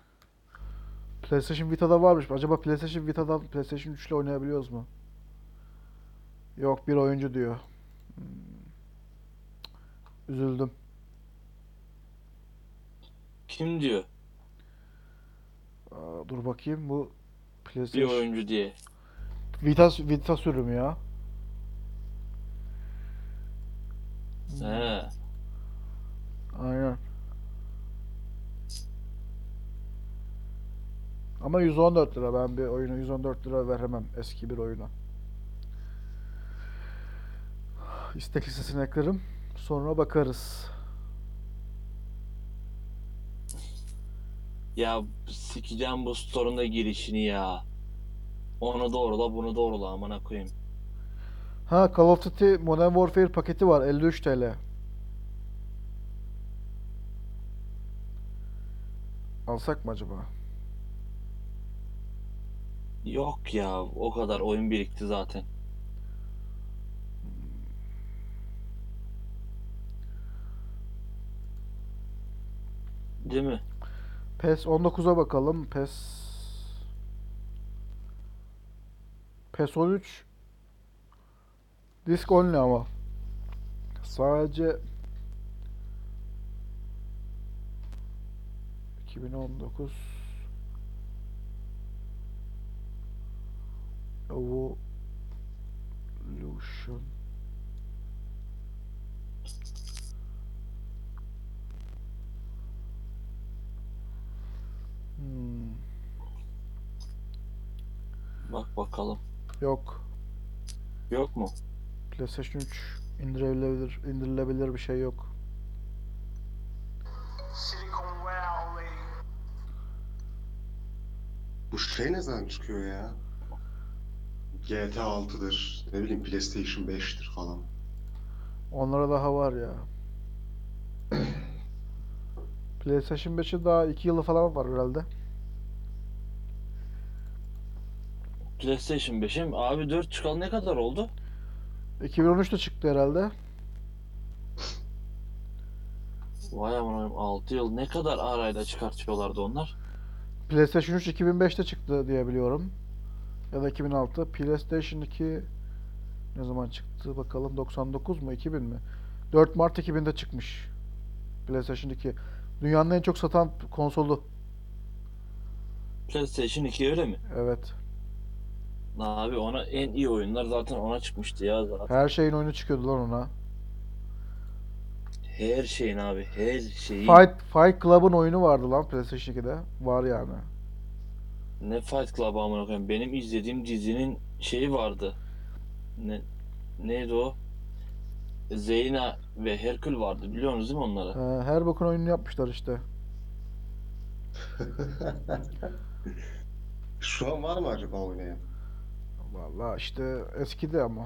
PlayStation Vita'da varmış. Acaba PlayStation Vita'dan PlayStation 3 ile oynayabiliyoruz mu? Yok, bir oyuncu diyor. Üzüldüm. Kim diyor? Aa, dur bakayım, bu PlayStation... Bir oyuncu diye. Vita sürümü ya. He. Aynen. Ama 114 lira, ben bir oyuna 114 lira veremem eski bir oyuna. İstek listesine eklerim. Sonra bakarız. Ya sikeceğim bu store'un da girişini ya. Onu doğrula, bunu doğrula amına koyayım. Ha, Call of Duty Modern Warfare paketi var, 53 TL. Alsak mı acaba? Yok ya, o kadar oyun birikti zaten. Değil mi? PES 19'a bakalım. PES 13 disk only ama. Sadece 2019 Evolution. Bak bakalım. Yok. Yok mu? PlayStation 3 indirilebilir bir şey yok. Bu şey ne zaman çıkıyor ya? GTA 6'dır, ne bileyim PlayStation 5'tir falan. Onlara daha var ya. PlayStation 5'i daha 2 yılı falan var herhalde. PlayStation 5'im abi 4 çıkalı ne kadar oldu? 2013'te çıktı herhalde. Vay aman, 6 yıl ne kadar arayla çıkartıyorlardı onlar? PlayStation 3 2005'te çıktı diye biliyorum. Ya da 2006. PlayStation 2 Ne zaman çıktı bakalım, 99 mu 2000 mi? 4 Mart 2000'de çıkmış. PlayStation 2. Dünyanın en çok satan konsolu. PlayStation 2 öyle mi? Evet. Abi ona en iyi oyunlar zaten ona çıkmıştı ya zaten. Her şeyin oyunu çıkıyordu lan ona. Her şeyin abi, her şeyin. Fight Club'ın oyunu vardı lan PlayStation 2'de. Var yani. Ne Fight Club'ı amına koyayım? Benim izlediğim dizinin şeyi vardı. Neydi o? Zeyna ve Herkül vardı. Biliyor musunuz değil mi onları? Her bakın oyununu yapmışlar işte. Şu an var mı acaba oynayan? Vallahi işte eskidi ama.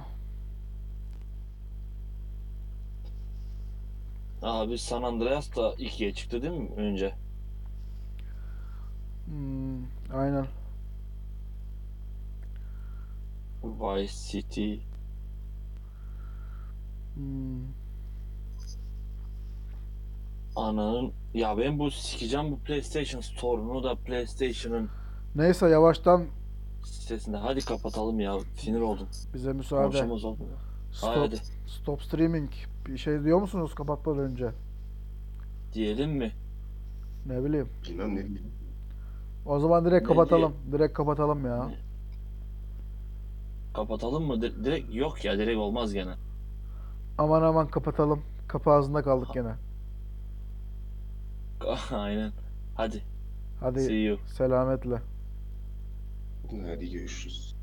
Abi San Andreas da 2'ye çıktı değil mi önce? Hmm, aynen. Vice City. Hmm. Ananın ya, ben bu sikeceğim bu PlayStation Store'unu da PlayStation'ın. Neyse yavaştan sitesinde hadi kapatalım ya, sinir oldum. Bize müsaade. Stop streaming. Bir şey diyor musunuz kapatmadan önce? Diyelim mi? Ne bileyim. Bilmem ne. O zaman direkt kapatalım. Direkt kapatalım ya. Ne? Kapatalım mı? Direkt yok ya, direkt olmaz gene. Aman aman kapatalım. Kapı ağzında kaldık gene. Aynen. Hadi. Hadi. Selametle. Hadi görüşürüz.